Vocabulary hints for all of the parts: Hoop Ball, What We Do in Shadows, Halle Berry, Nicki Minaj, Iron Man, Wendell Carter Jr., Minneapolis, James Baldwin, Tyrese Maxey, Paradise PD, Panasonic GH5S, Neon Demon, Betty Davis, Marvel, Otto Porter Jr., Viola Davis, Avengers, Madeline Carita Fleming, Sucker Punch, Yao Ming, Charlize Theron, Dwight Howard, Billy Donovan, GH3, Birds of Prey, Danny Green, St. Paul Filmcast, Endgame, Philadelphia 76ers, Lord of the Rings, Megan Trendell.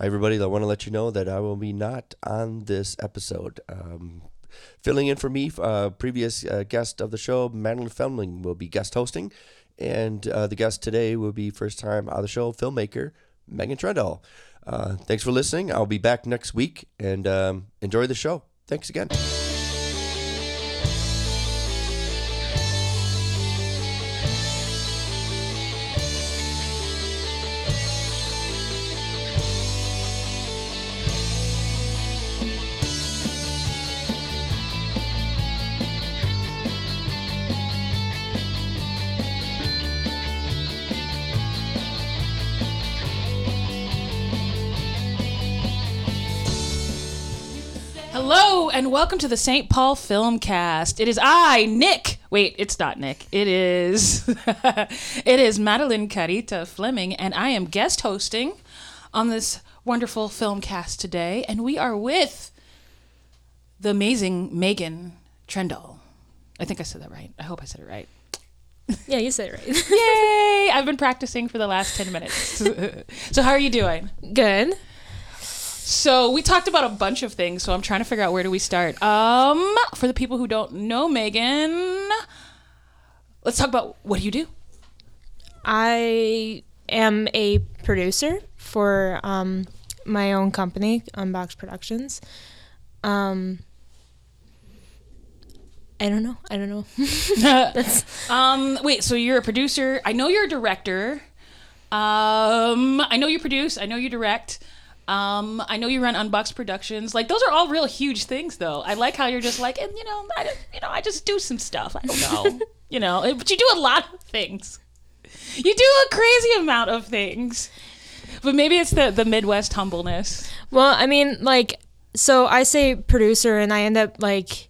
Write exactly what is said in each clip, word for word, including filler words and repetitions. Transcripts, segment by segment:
Hi, everybody. I want to let you know that I will be not on this episode. Um, filling in for me, uh, previous uh, guest of the show, Madeline Fleming, will be guest hosting. And uh, the guest today will be first time on the show, filmmaker Megan Trendell. Uh, thanks for listening. I'll be back next week, and um, enjoy the show. Thanks again. And welcome to the Saint Paul Filmcast. It is I, Nick. Wait, it's not Nick. It is. It is Madeline Carita Fleming, and I am guest hosting on this wonderful filmcast today. And we are with the amazing Megan Trendell. I think I said that right. I hope I said it right. Yeah, you said it right. Yay! I've been practicing for the last ten minutes. So, how are you doing? Good. So we talked about a bunch of things, so I'm trying to figure out where do we start. Um, for the people who don't know Megan, let's talk about what do you do? I am a producer for um, my own company, Unbox Productions. Um, I don't know. I don't know. That's- um, wait, so you're a producer. I know you're a director. Um, I know you produce. I know you direct. Um, I know you run Unbox Productions. Like, those are all real huge things, though. I like how you're just like, and you know, I, you know, I just do some stuff. I don't know, you know, but you do a lot of things. You do a crazy amount of things. But maybe it's the the Midwest humbleness. Well, I mean, like, so I say producer, and I end up like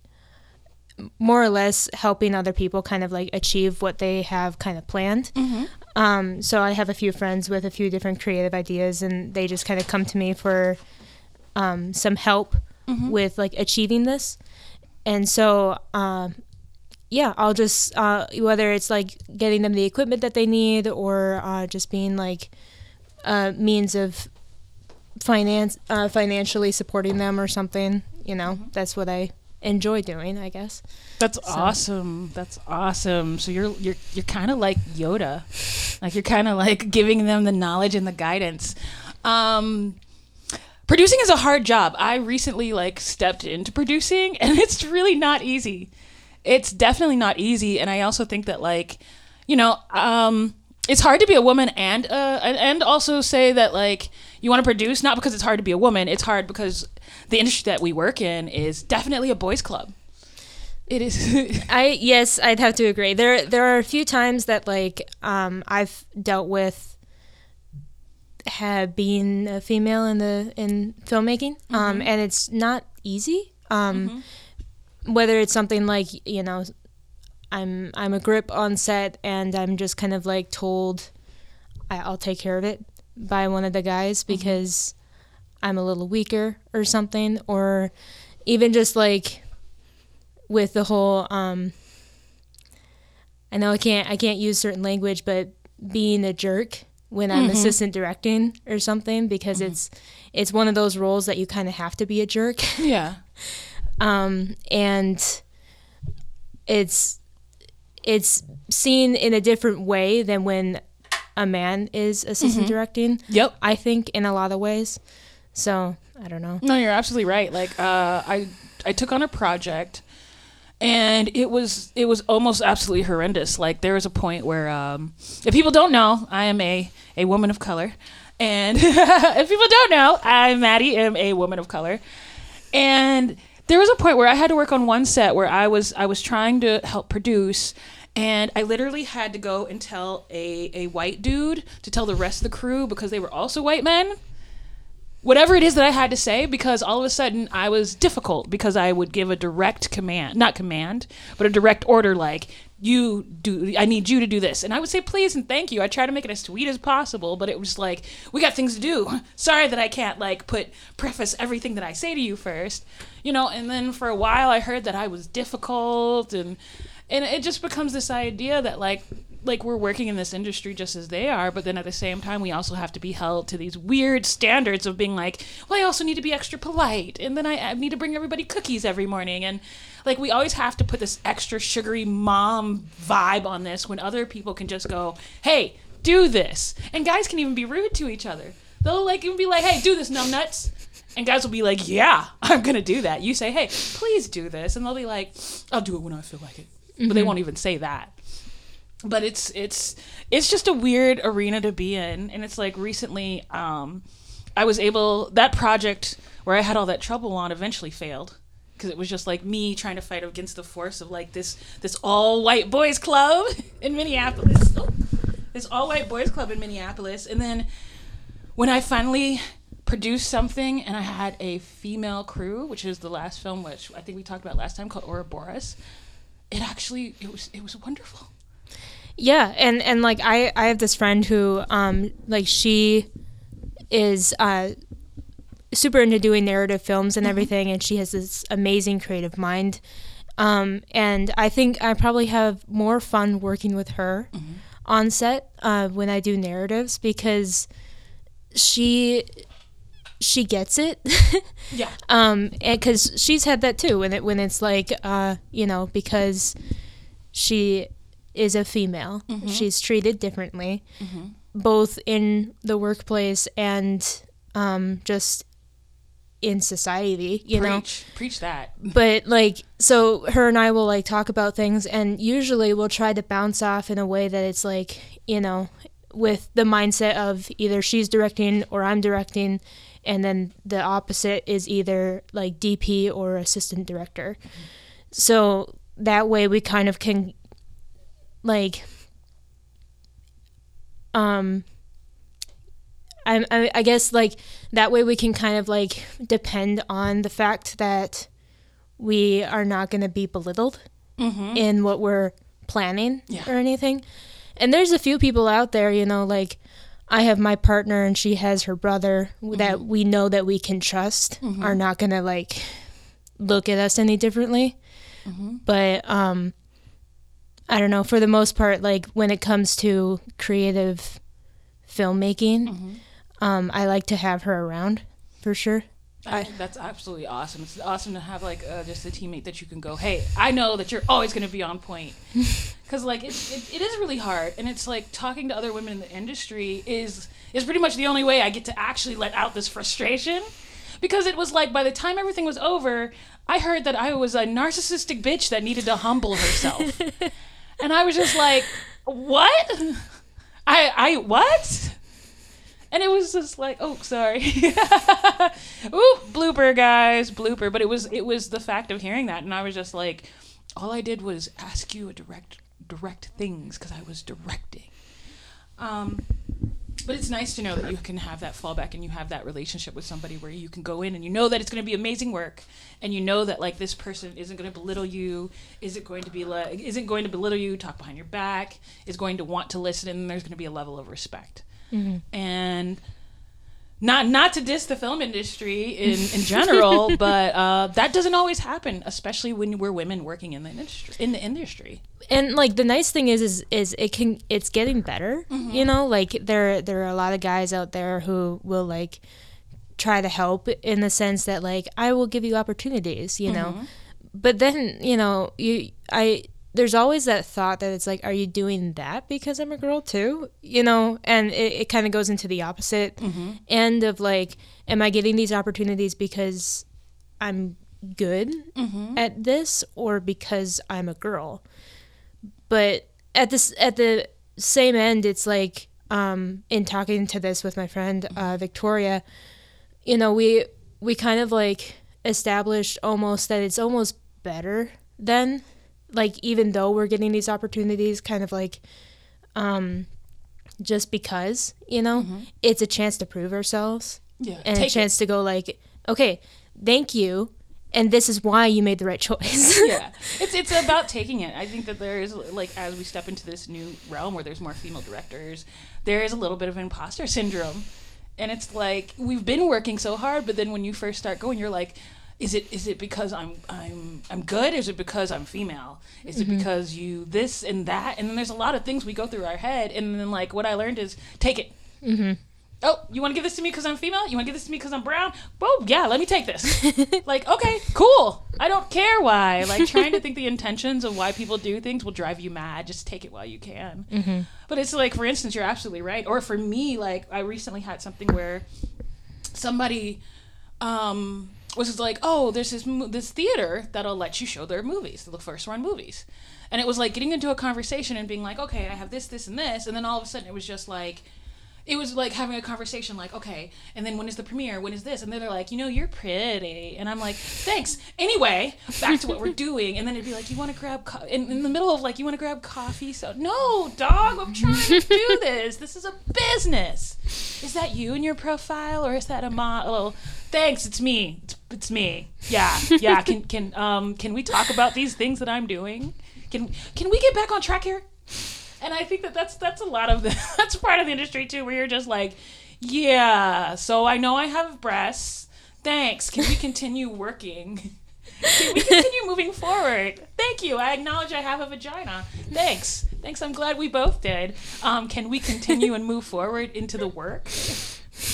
more or less helping other people kind of like achieve what they have kind of planned. Mm-hmm. Um, so I have a few friends with a few different creative ideas, and they just kind of come to me for um, some help mm-hmm. with like achieving this. And so, uh, yeah, I'll just uh, whether it's like getting them the equipment that they need, or uh, just being like a means of finance uh, financially supporting them or something. You know, mm-hmm. that's what I enjoy doing, I guess. That's so awesome. That's awesome. So you're you're you're kind of like Yoda. Like, you're kind of like giving them the knowledge and the guidance. Um, producing is a hard job. I recently like stepped into producing, and it's really not easy. It's definitely not easy. And I also think that, like, you know, um, it's hard to be a woman and uh, and also say that, like, you want to produce, not because it's hard to be a woman. It's hard because the industry that we work in is definitely a boys' club. It is. I yes, I'd have to agree. There there are a few times that, like, um, I've dealt with have being a female in the in filmmaking, mm-hmm. um, and it's not easy. Um, mm-hmm. Whether it's something like, you know, I'm I'm a grip on set, and I'm just kind of like told I, I'll take care of it by one of the guys because mm-hmm. I'm a little weaker or something, or even just like with the whole, um, I know I can't I can't use certain language, but being a jerk when I'm mm-hmm. assistant directing or something, because mm-hmm. it's it's one of those roles that you kind of have to be a jerk. Yeah. um, and it's it's seen in a different way than when a man is assistant mm-hmm. directing. Yep. I think in a lot of ways. So I don't know. No, you're absolutely right. Like, uh, I I took on a project. And it was it was almost absolutely horrendous. Like, there was a point where, um, if people don't know, I am a, a woman of color. And if people don't know, I, Maddie, am a woman of color. And there was a point where I had to work on one set where I was I was trying to help produce. And I literally had to go and tell a, a white dude to tell the rest of the crew, because they were also white men, whatever it is that I had to say, because all of a sudden I was difficult, because I would give a direct command, not command, but a direct order, like, you do, I need you to do this. And I would say please and thank you. I try to make it as sweet as possible, but it was like, we got things to do. Sorry that I can't like put preface everything that I say to you first, you know. And then for a while I heard that I was difficult, and and it just becomes this idea that, like, like we're working in this industry just as they are, but then at the same time we also have to be held to these weird standards of being like, well, I also need to be extra polite, and then I, I need to bring everybody cookies every morning, and like we always have to put this extra sugary mom vibe on this when other people can just go, hey, do this. And guys can even be rude to each other. They'll like even be like, hey, do this, numbnuts. And guys will be like, yeah, I'm gonna do that. You say, hey, please do this, and they'll be like, I'll do it when I feel like it. Mm-hmm. But they won't even say that. But it's it's it's just a weird arena to be in. And it's like recently um, I was able, that project where I had all that trouble on eventually failed because it was just like me trying to fight against the force of like this this all white boys club in Minneapolis. Oh, this all white boys club in Minneapolis. And then when I finally produced something and I had a female crew, which is the last film, which I think we talked about last time, called Ouroboros, it actually, it was it was wonderful. Yeah, and, and like I, I have this friend who um like she is uh super into doing narrative films and everything, and she has this amazing creative mind. Um and I think I probably have more fun working with her mm-hmm. on set uh when I do narratives, because she she gets it. Yeah. Um and 'cause she's had that too when it when it's like uh you know, because she is a female. Mm-hmm. She's treated differently, mm-hmm. both in the workplace and um, just in society, you Preach. know? Preach that. But like, so her and I will like talk about things, and usually we'll try to bounce off in a way that it's like, you know, with the mindset of either she's directing or I'm directing, and then the opposite is either like D P or assistant director. Mm-hmm. So that way we kind of can like um I, I I guess like that way we can kind of like depend on the fact that we are not going to be belittled mm-hmm. in what we're planning yeah. or anything. And there's a few people out there, you know, like I have my partner and she has her brother mm-hmm. that we know that we can trust mm-hmm. are not going to like look at us any differently. Mm-hmm. But um I don't know, for the most part, like when it comes to creative filmmaking, mm-hmm. um, I like to have her around for sure. I, I, that's absolutely awesome. It's awesome to have like uh, just a teammate that you can go, hey, I know that you're always going to be on point. Because like it, it, it is really hard. And it's like talking to other women in the industry is is pretty much the only way I get to actually let out this frustration. Because it was like by the time everything was over, I heard that I was a narcissistic bitch that needed to humble herself. And I was just like, what? I, I, what? And it was just like, oh, sorry. Ooh, blooper, guys, blooper. But it was it was the fact of hearing that. And I was just like, all I did was ask you a direct, direct things because I was directing. Um, but it's nice to know that you can have that fallback and you have that relationship with somebody where you can go in and you know that it's going to be amazing work, and you know that like this person isn't going to belittle you, isn't going to be like isn't going to belittle you, talk behind your back, is going to want to listen, and there's going to be a level of respect. Mm-hmm. And not not to diss the film industry in, in general, but uh, that doesn't always happen, especially when we're women working in the industry. In the industry. And like the nice thing is, is, is it can it's getting better. Mm-hmm. You know, like there there are a lot of guys out there who will like try to help in the sense that like I will give you opportunities. You know, mm-hmm. but then you know you I there's always that thought that it's like, are you doing that because I'm a girl too? You know, and it, it kind of goes into the opposite mm-hmm. end of like, am I getting these opportunities because I'm good mm-hmm. at this or because I'm a girl? But at this, at the same end, it's like um, in talking to this with my friend uh, Victoria, you know, we we kind of like established almost that it's almost better than like even though we're getting these opportunities, kind of like um, just because, you know, mm-hmm. it's a chance to prove ourselves yeah, and a chance it. to go like, okay, thank you. And this is why you made the right choice. Yeah, it's it's about taking it. I think that there is, like, as we step into this new realm where there's more female directors, there is a little bit of imposter syndrome. And it's like, we've been working so hard, but then when you first start going, you're like, is it is it because I'm I'm I'm good? Is it because I'm female? Is mm-hmm. it because you this and that? And then there's a lot of things we go through our head. And then like what I learned is take it. Mm-hmm. Oh, you want to give this to me because I'm female? You want to give this to me because I'm brown? Well, yeah, let me take this. Like, okay, cool. I don't care why. Like, trying to think the intentions of why people do things will drive you mad. Just take it while you can. Mm-hmm. But it's like, for instance, you're absolutely right. Or for me, like, I recently had something where somebody um, was just like, oh, there's this, mo- this theater that'll let you show their movies, the first-run movies. And it was like getting into a conversation and being like, okay, I have this, this, and this. And then all of a sudden it was just like, it was like having a conversation like, okay, and then when is the premiere? When is this? And then they're like, you know, you're pretty. And I'm like, thanks. Anyway, back to what we're doing. And then it'd be like, you want to grab co-? In, in the middle of like, you want to grab coffee? So, no, dog, I'm trying to do this. This is a business. Is that you in your profile or is that a model? Thanks, it's me. It's, it's me. Yeah, yeah. Can can um can we talk about these things that I'm doing? Can can we get back on track here? And I think that that's, that's a lot of the, that's part of the industry too, where you're just like, yeah, so I know I have breasts. Thanks. Can we continue working? Can we continue moving forward? Thank you. I acknowledge I have a vagina. Thanks. Thanks. I'm glad we both did. Um, can we continue and move forward into the work?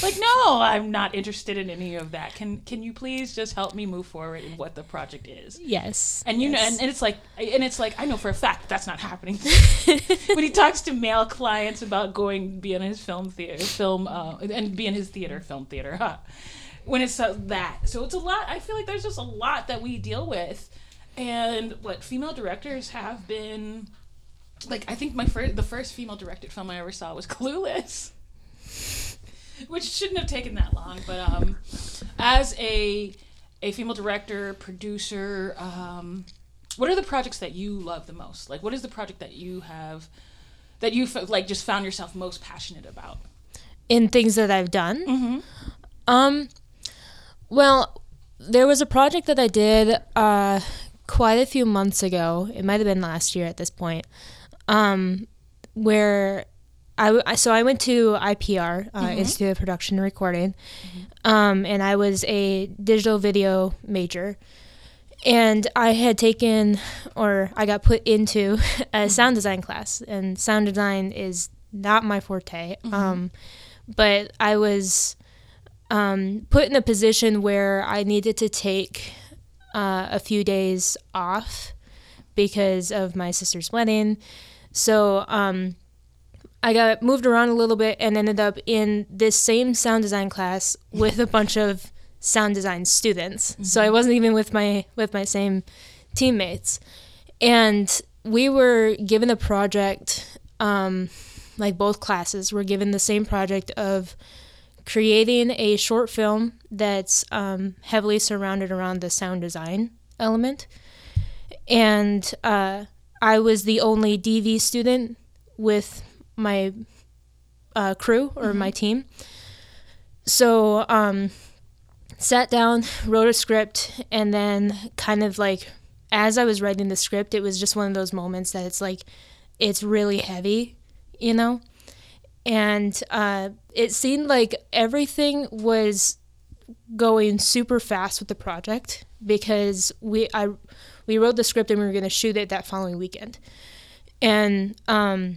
Like, no, I'm not interested in any of that. Can can you please just help me move forward in what the project is? Yes. And you yes. know, and, and it's like, and it's like, I know for a fact that's not happening. When he talks to male clients about going be in his film theater, film, uh, and be in his theater, film theater, huh? When it's uh, that, so it's a lot. I feel like there's just a lot that we deal with, and what female directors have been, like, I think my first, the first female directed film I ever saw was Clueless. Which shouldn't have taken that long, but um, as a a female director, producer, um, what are the projects that you love the most? Like, what is the project that you have that you like just found yourself most passionate about? In things that I've done, mm-hmm. um, well, there was a project that I did uh, quite a few months ago. It might have been last year at this point, um, where. I, so I went to I P R, uh, mm-hmm. Institute of Production and Recording, mm-hmm. um, and I was a digital video major. And I had taken, or I got put into a sound design class, and sound design is not my forte. Mm-hmm. Um, but I was um, put in a position where I needed to take uh, a few days off because of my sister's wedding. So... Um, I got moved around a little bit and ended up in this same sound design class with a bunch of sound design students. Mm-hmm. So I wasn't even with my with my same teammates. And we were given a project, um, like both classes were given the same project of creating a short film that's um, heavily surrounded around the sound design element. And uh, I was the only D V student with... my uh, crew or mm-hmm. my team. So um, sat down, wrote a script, and then kind of like as I was writing the script, it was just one of those moments that it's like it's really heavy, you know? And uh, it seemed like everything was going super fast with the project because we I we wrote the script and we were going to shoot it that following weekend. And um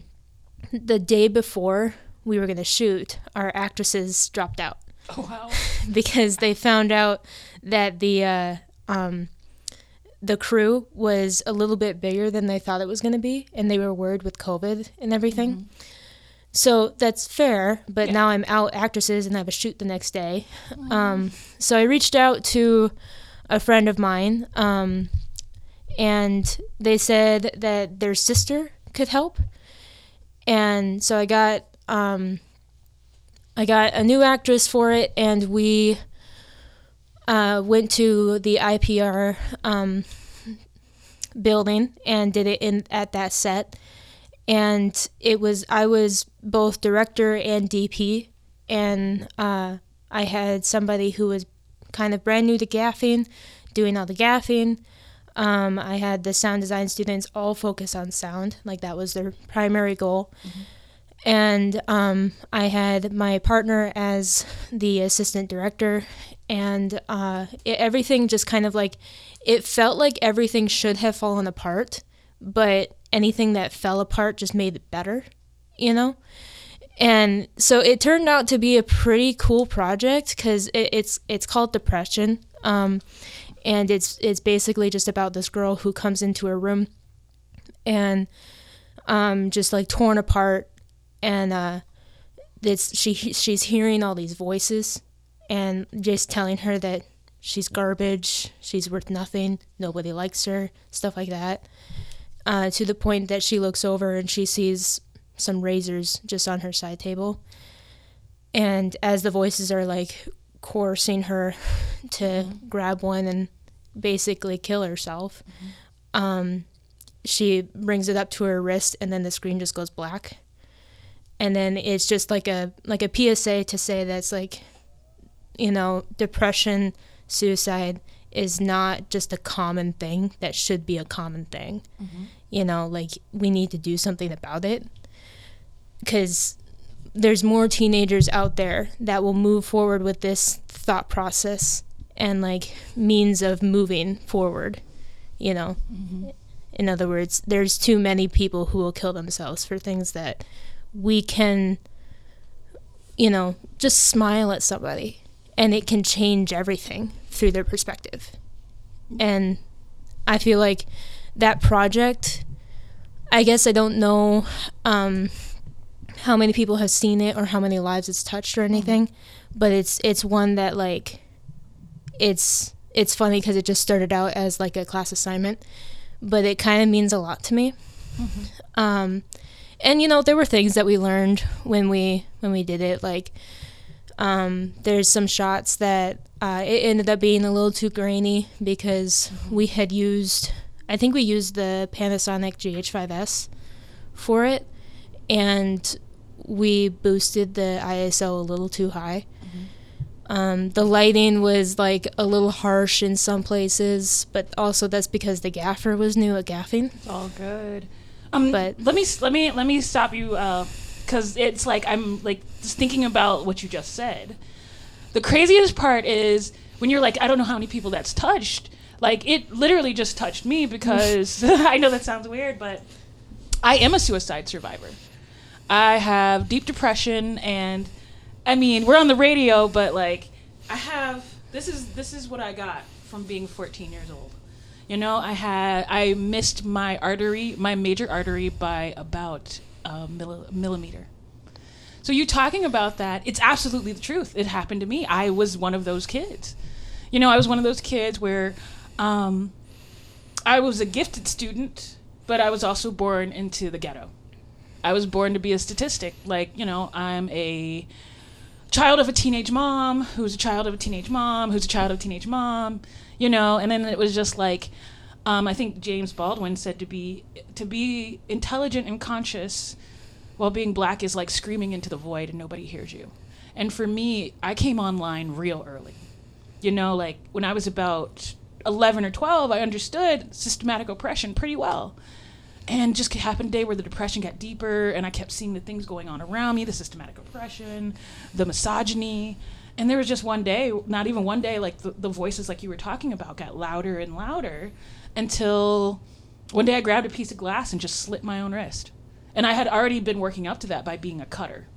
the day before we were going to shoot, our actresses dropped out. Oh, wow. Because they found out that the uh, um, the crew was a little bit bigger than they thought it was going to be, and they were worried with COVID and everything. Mm-hmm. So that's fair, but yeah. Now I'm out actresses and I have a shoot the next day. Mm-hmm. Um, so I reached out to a friend of mine, um, and they said that their sister could help. And so I got um, I got a new actress for it, and we uh, went to the I P R um, building and did it in at that set. And it was I was both director and D P, and uh, I had somebody who was kind of brand new to gaffing, doing all the gaffing. Um, I had the sound design students all focus on sound, like that was their primary goal. Mm-hmm. And um, I had my partner as the assistant director, and uh, it, everything just kind of like, it felt like everything should have fallen apart, but anything that fell apart just made it better, you know? And so it turned out to be a pretty cool project, because it, it's it's called Depression, um, and it's it's basically just about this girl who comes into her room and um, just like torn apart, and uh, it's she she's hearing all these voices and just telling her that she's garbage, she's worth nothing, nobody likes her, stuff like that, uh, to the point that she looks over and she sees some razors just on her side table. And as the voices are like coercing her to grab one and basically kill herself, mm-hmm. um, she brings it up to her wrist, and then the screen just goes black. And then it's just like a like a P S A to say that's like, you know, depression, suicide is not just a common thing that should be a common thing. Mm-hmm. You know, like, we need to do something about it, because there's more teenagers out there that will move forward with this thought process and like means of moving forward, you know. Mm-hmm. In other words, there's too many people who will kill themselves for things that we can, you know, just smile at somebody and it can change everything through their perspective. And I feel like that project, I guess I don't know um how many people have seen it or how many lives it's touched or anything, but it's it's one that like it's it's funny because it just started out as like a class assignment, but it kind of means a lot to me. Mm-hmm. Um, and you know, there were things that we learned when we when we did it, like um, there's some shots that uh, it ended up being a little too grainy because mm-hmm. we had used I think we used the Panasonic G H five S for it, and we boosted the I S O a little too high. Mm-hmm. Um, the lighting was like a little harsh in some places, but also that's because the gaffer was new at gaffing. It's all good. Um, but let me let me let me stop you because uh, it's like I'm like just thinking about what you just said. The craziest part is when you're like, I don't know how many people that's touched. Like, it literally just touched me because I know that sounds weird, but I am a suicide survivor. I have deep depression, and I mean, we're on the radio, but like, I have this is this is what I got from being fourteen years old. You know, I had I missed my artery, my major artery, by about a mill, millimeter. So you talking about that? It's absolutely the truth. It happened to me. I was one of those kids. You know, I was one of those kids where um, I was a gifted student, but I was also born into the ghetto. I was born to be a statistic. Like, you know, I'm a child of a teenage mom, who's a child of a teenage mom, who's a child of a teenage mom, you know. And then it was just like, um, I think James Baldwin said to be to be intelligent and conscious while being black is like screaming into the void and nobody hears you. And for me, I came online real early. You know, like when I was about eleven or twelve, I understood systematic oppression pretty well. And just happened a day where the depression got deeper, and I kept seeing the things going on around me, the systematic oppression, the misogyny. And there was just one day, not even one day, like the, the voices like you were talking about got louder and louder until one day I grabbed a piece of glass and just slit my own wrist. And I had already been working up to that by being a cutter.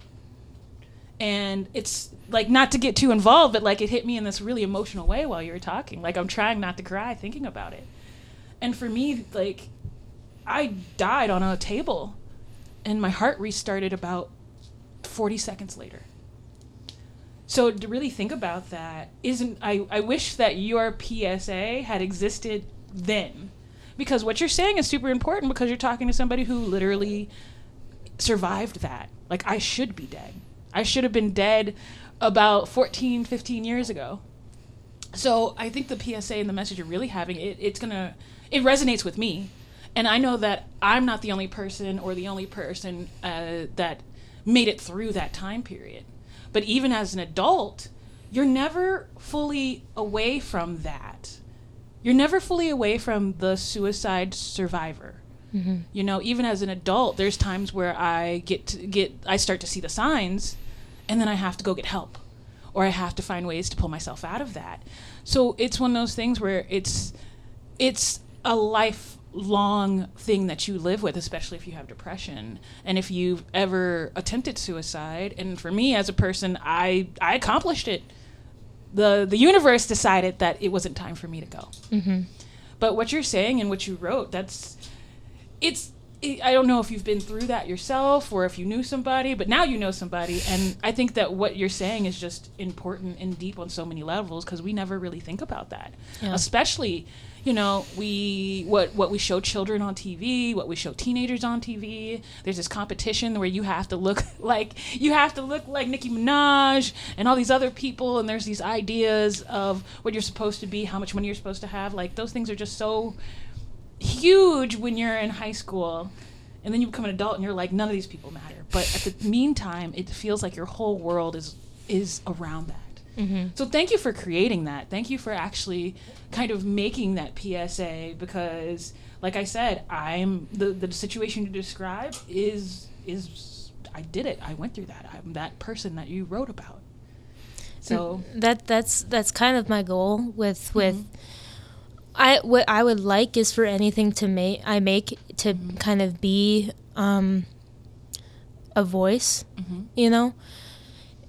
And it's like, not to get too involved, but like it hit me in this really emotional way while you were talking. Like, I'm trying not to cry thinking about it. And for me, like, I died on a table, and my heart restarted about forty seconds later. So to really think about that, isn't I, I wish that your P S A had existed then, because what you're saying is super important, because you're talking to somebody who literally survived that. Like, I should be dead. I should have been dead about fourteen, fifteen years ago. So I think the P S A and the message you're really having, it, it's gonna, it resonates with me. And I know that I'm not the only person or the only person uh, that made it through that time period. But even as an adult, you're never fully away from that. You're never fully away from the suicide survivor. Mm-hmm. You know, even as an adult, there's times where I get to get, I start to see the signs, and then I have to go get help, or I have to find ways to pull myself out of that. So it's one of those things where it's, it's a lifelong thing that you live with, especially if you have depression and if you've ever attempted suicide. And for me as a person, I, I accomplished it. The, the universe decided that it wasn't time for me to go. Mm-hmm. But what you're saying and what you wrote, that's, it's, I don't know if you've been through that yourself or if you knew somebody, but now you know somebody. And I think that what you're saying is just important and deep on so many levels, because we never really think about that. Yeah. Especially, you know, we what, what we show children on T V, what we show teenagers on T V. There's this competition where you have to look like, you have to look like Nicki Minaj and all these other people. And there's these ideas of what you're supposed to be, how much money you're supposed to have. Like, those things are just so huge when you're in high school, and then you become an adult and you're like, none of these people matter. But at the meantime, it feels like your whole world is is around that. Mm-hmm. So thank you for creating that. Thank you for actually kind of making that P S A, because like I said, I'm the the situation you describe is is I did it. I went through that. I'm that person that you wrote about. So that that's that's kind of my goal with with mm-hmm. I, what I would like is for anything to make I make to mm-hmm. kind of be um, a voice, mm-hmm. you know,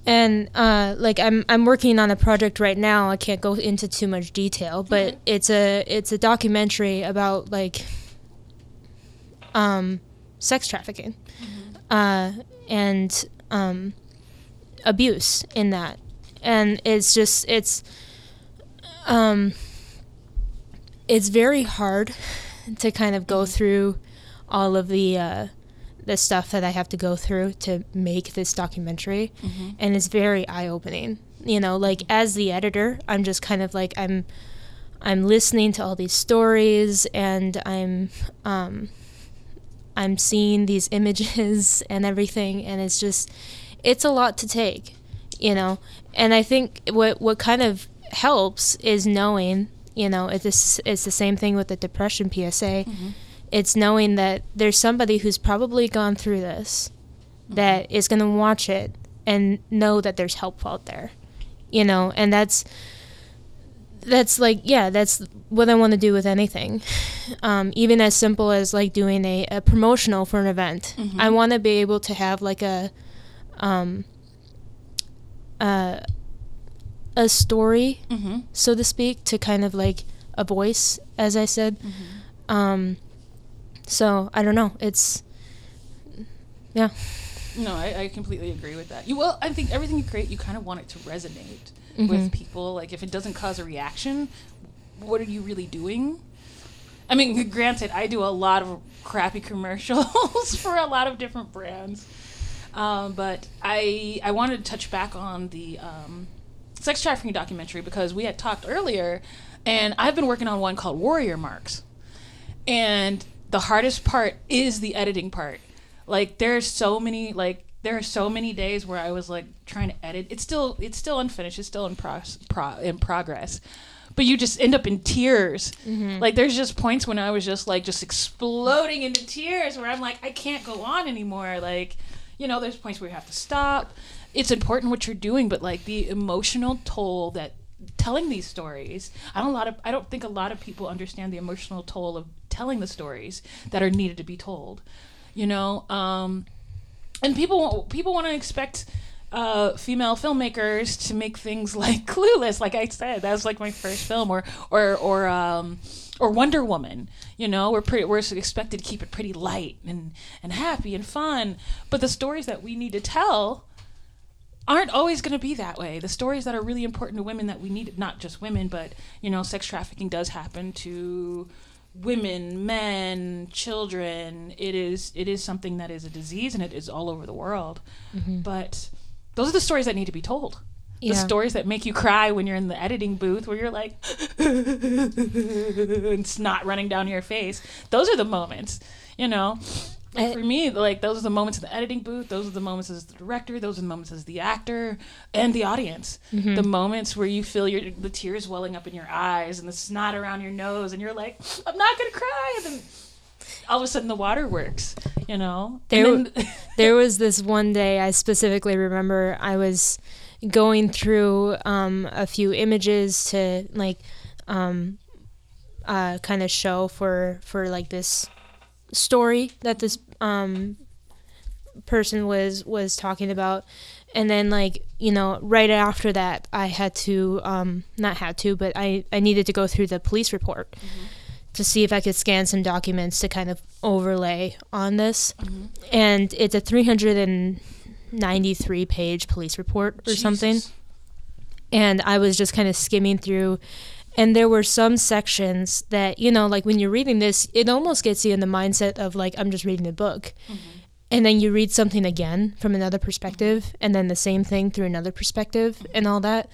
and uh, like I'm I'm working on a project right now. I can't go into too much detail, but mm-hmm. it's a it's a documentary about like um, sex trafficking mm-hmm. uh, and um, abuse in that, and it's just it's. Um, It's very hard to kind of go through all of the uh, the stuff that I have to go through to make this documentary, mm-hmm. and it's very eye-opening. You know, like as the editor, I'm just kind of like I'm I'm listening to all these stories, and I'm um, I'm seeing these images and everything, and it's just it's a lot to take, you know. And I think what what kind of helps is knowing. You know, it's it's the same thing with the depression P S A. Mm-hmm. It's knowing that there's somebody who's probably gone through this mm-hmm. that is going to watch it and know that there's help out there. You know, and that's that's like yeah, that's what I want to do with anything. Um, even as simple as like doing a, a promotional for an event. Mm-hmm. I want to be able to have like a um uh a story, mm-hmm. so to speak, to kind of like a voice, as I said. Mm-hmm. Um, so I don't know. It's yeah. No, I, I completely agree with that. You well, I think everything you create, you kind of want it to resonate mm-hmm. with people. Like if it doesn't cause a reaction, what are you really doing? I mean, granted, I do a lot of crappy commercials for a lot of different brands, um, but I I wanted to touch back on the. Um, sex trafficking documentary, because we had talked earlier, and I've been working on one called Warrior Marks, and the hardest part is the editing part. Like there's so many like there are so many days where I was like trying to edit. It's still it's still unfinished, it's still in pro, pro in progress, but you just end up in tears. Mm-hmm. Like there's just points when I was just like just exploding into tears where I'm like I can't go on anymore. Like, you know, there's points where you have to stop. It's important what you're doing, but like the emotional toll that telling these stories, I don't a lot of I don't think a lot of people understand the emotional toll of telling the stories that are needed to be told, you know. Um, and people people want to expect uh, female filmmakers to make things like Clueless, like I said, that was like my first film, or or or um, or Wonder Woman. You know, we're pretty we're expected to keep it pretty light and and happy and fun, but the stories that we need to tell aren't always going to be that way. The stories that are really important to women that we need, not just women, but, you know, sex trafficking does happen to women, men, children. It is it is something that is a disease, and it is all over the world. Mm-hmm. But those are the stories that need to be told. Yeah. The stories that make you cry when you're in the editing booth, where you're like, and snot running down your face. Those are the moments, you know. Like for me, like those are the moments in the editing booth. Those are the moments as the director. Those are the moments as the actor and the audience. Mm-hmm. The moments where you feel your the tears welling up in your eyes and the snot around your nose, and you're like, "I'm not gonna cry." And then all of a sudden the water works, you know? And there, then, there was this one day I specifically remember I was going through um, a few images to like um, uh, kind of show for, for like this story that this um, person was, was talking about. And then, like, you know, right after that, I had to, um, not had to, but I, I needed to go through the police report mm-hmm. to see if I could scan some documents to kind of overlay on this. Mm-hmm. And it's a three hundred ninety-three page police report or Jesus. something. And I was just kind of skimming through. And there were some sections that, you know, like when you're reading this, it almost gets you in the mindset of, like, I'm just reading a book. Mm-hmm. And then you read something again from another perspective, and then the same thing through another perspective and all that.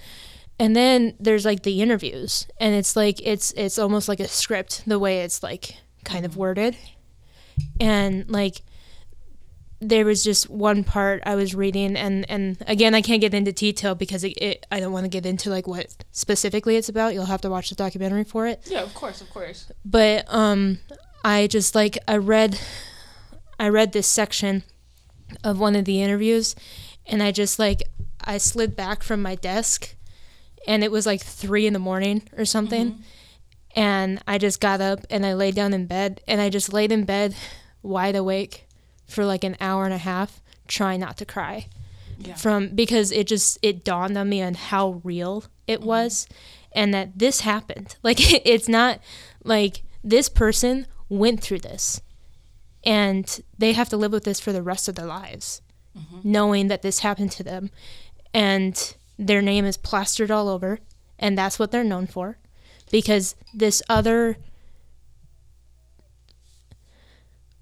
And then there's like the interviews, and it's like, it's it's almost like a script, the way it's like kind of worded. And like, there was just one part I was reading, and, and again, I can't get into detail because it, it, I don't want to get into like what specifically it's about. You'll have to watch the documentary for it. Yeah, of course, of course. But um, I just like, I read... I read this section of one of the interviews, and I just like, I slid back from my desk, and it was like three in the morning or something. Mm-hmm. And I just got up and I laid down in bed, and I just laid in bed wide awake for like an hour and a half, trying not to cry yeah. from, because it just, it dawned on me on how real it mm-hmm. was. And that this happened. Like, it's not like this person went through this. And they have to live with this for the rest of their lives, mm-hmm. knowing that this happened to them. And their name is plastered all over, and that's what they're known for. Because this other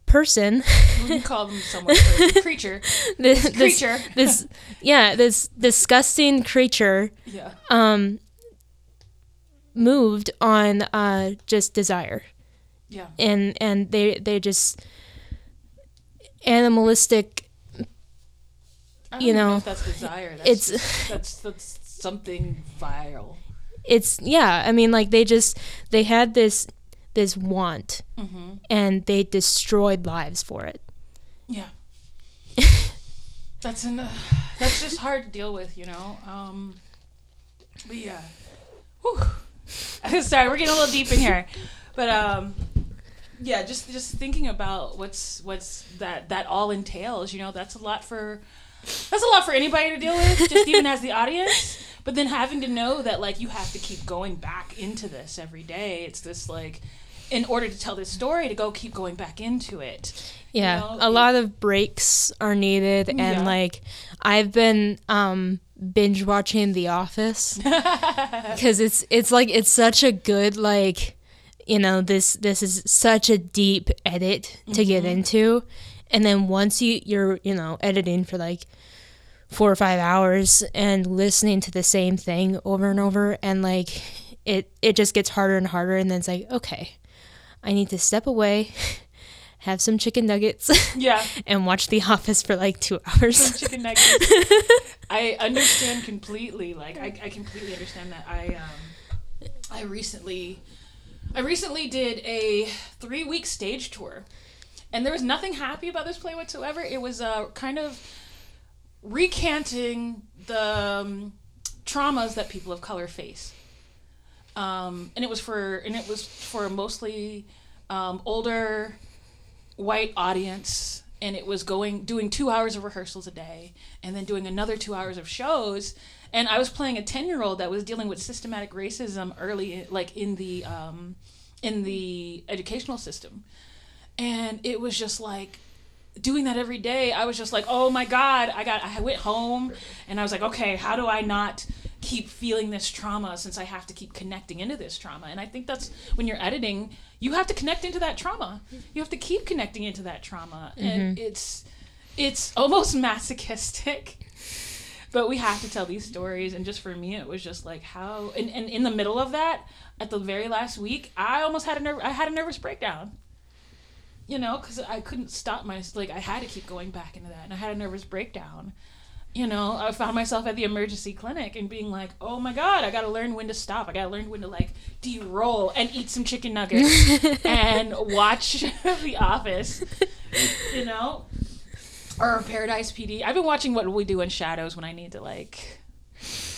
person... We can call them someone crazy. Creature. This, this creature. This, yeah, this disgusting creature yeah. um, moved on uh, just desire. Yeah. And, and they, they just... animalistic, I don't you know, know if that's desire. That's, it's that's that's something vile. It's yeah. I mean, like they just they had this this want, mm-hmm. and they destroyed lives for it. Yeah, that's an, uh, that's just hard to deal with, you know. Um, but yeah, whew. Sorry, we're getting a little deep in here, but um. Yeah, just just thinking about what's what's that that all entails, you know, that's a lot for that's a lot for anybody to deal with, just even as the audience. But then having to know that like you have to keep going back into this every day. It's this like in order to tell this story to go keep going back into it. Yeah. You know? A lot of breaks are needed and yeah. like I've been um binge watching The Office because it's it's like it's such a good like you know, this this is such a deep edit to mm-hmm. get into. And then once you, you're, you know, editing for like four or five hours and listening to the same thing over and over, and like it, it just gets harder and harder. And then it's like, okay, I need to step away, have some chicken nuggets, yeah, and watch The Office for like two hours. Some chicken nuggets. I understand completely. Like, I, I completely understand that. I, um, I recently... I recently did a three-week stage tour, and there was nothing happy about this play whatsoever. It was uh, kind of recanting the um, traumas that people of color face, um, and it was for and it was for a mostly um, older white audience, and it was going doing two hours of rehearsals a day, and then doing another two hours of shows. And I was playing a ten-year-old that was dealing with systematic racism early, like in the um, in the educational system. And it was just like doing that every day. I was just like, oh my God, I got. I went home and I was like, okay, how do I not keep feeling this trauma since I have to keep connecting into this trauma? And I think that's when you're editing, you have to connect into that trauma. You have to keep connecting into that trauma, mm-hmm. and it's it's almost masochistic. But we have to tell these stories, and just for me, it was just like how. And, and in the middle of that, at the very last week, I almost had a nerve. I had a nervous breakdown. You know, because I couldn't stop my like. I had to keep going back into that, and I had a nervous breakdown. you know, I found myself at the emergency clinic and being like, oh my God, I got to learn when to stop. I got to learn when to like de-roll and eat some chicken nuggets and watch The Office, you know, or Paradise P D. I've been watching What We Do in Shadows when I need to like,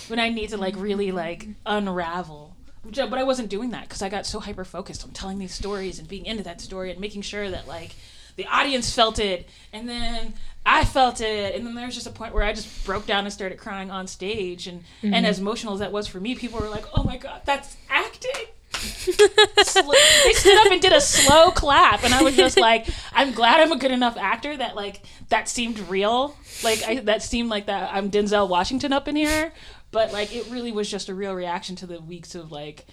when I need to like really like unravel. But I wasn't doing that because I got so hyper-focused on telling these stories and being into that story and making sure that like the audience felt it, and then I felt it, and then there was just a point where I just broke down and started crying on stage, and, mm-hmm. and as emotional as that was for me, people were like, oh my God, that's acting. Slow. They stood up and did a slow clap, and I was just like, I'm glad I'm a good enough actor that like that seemed real, like I, that seemed like that I'm Denzel Washington up in here, but like it really was just a real reaction to the weeks of like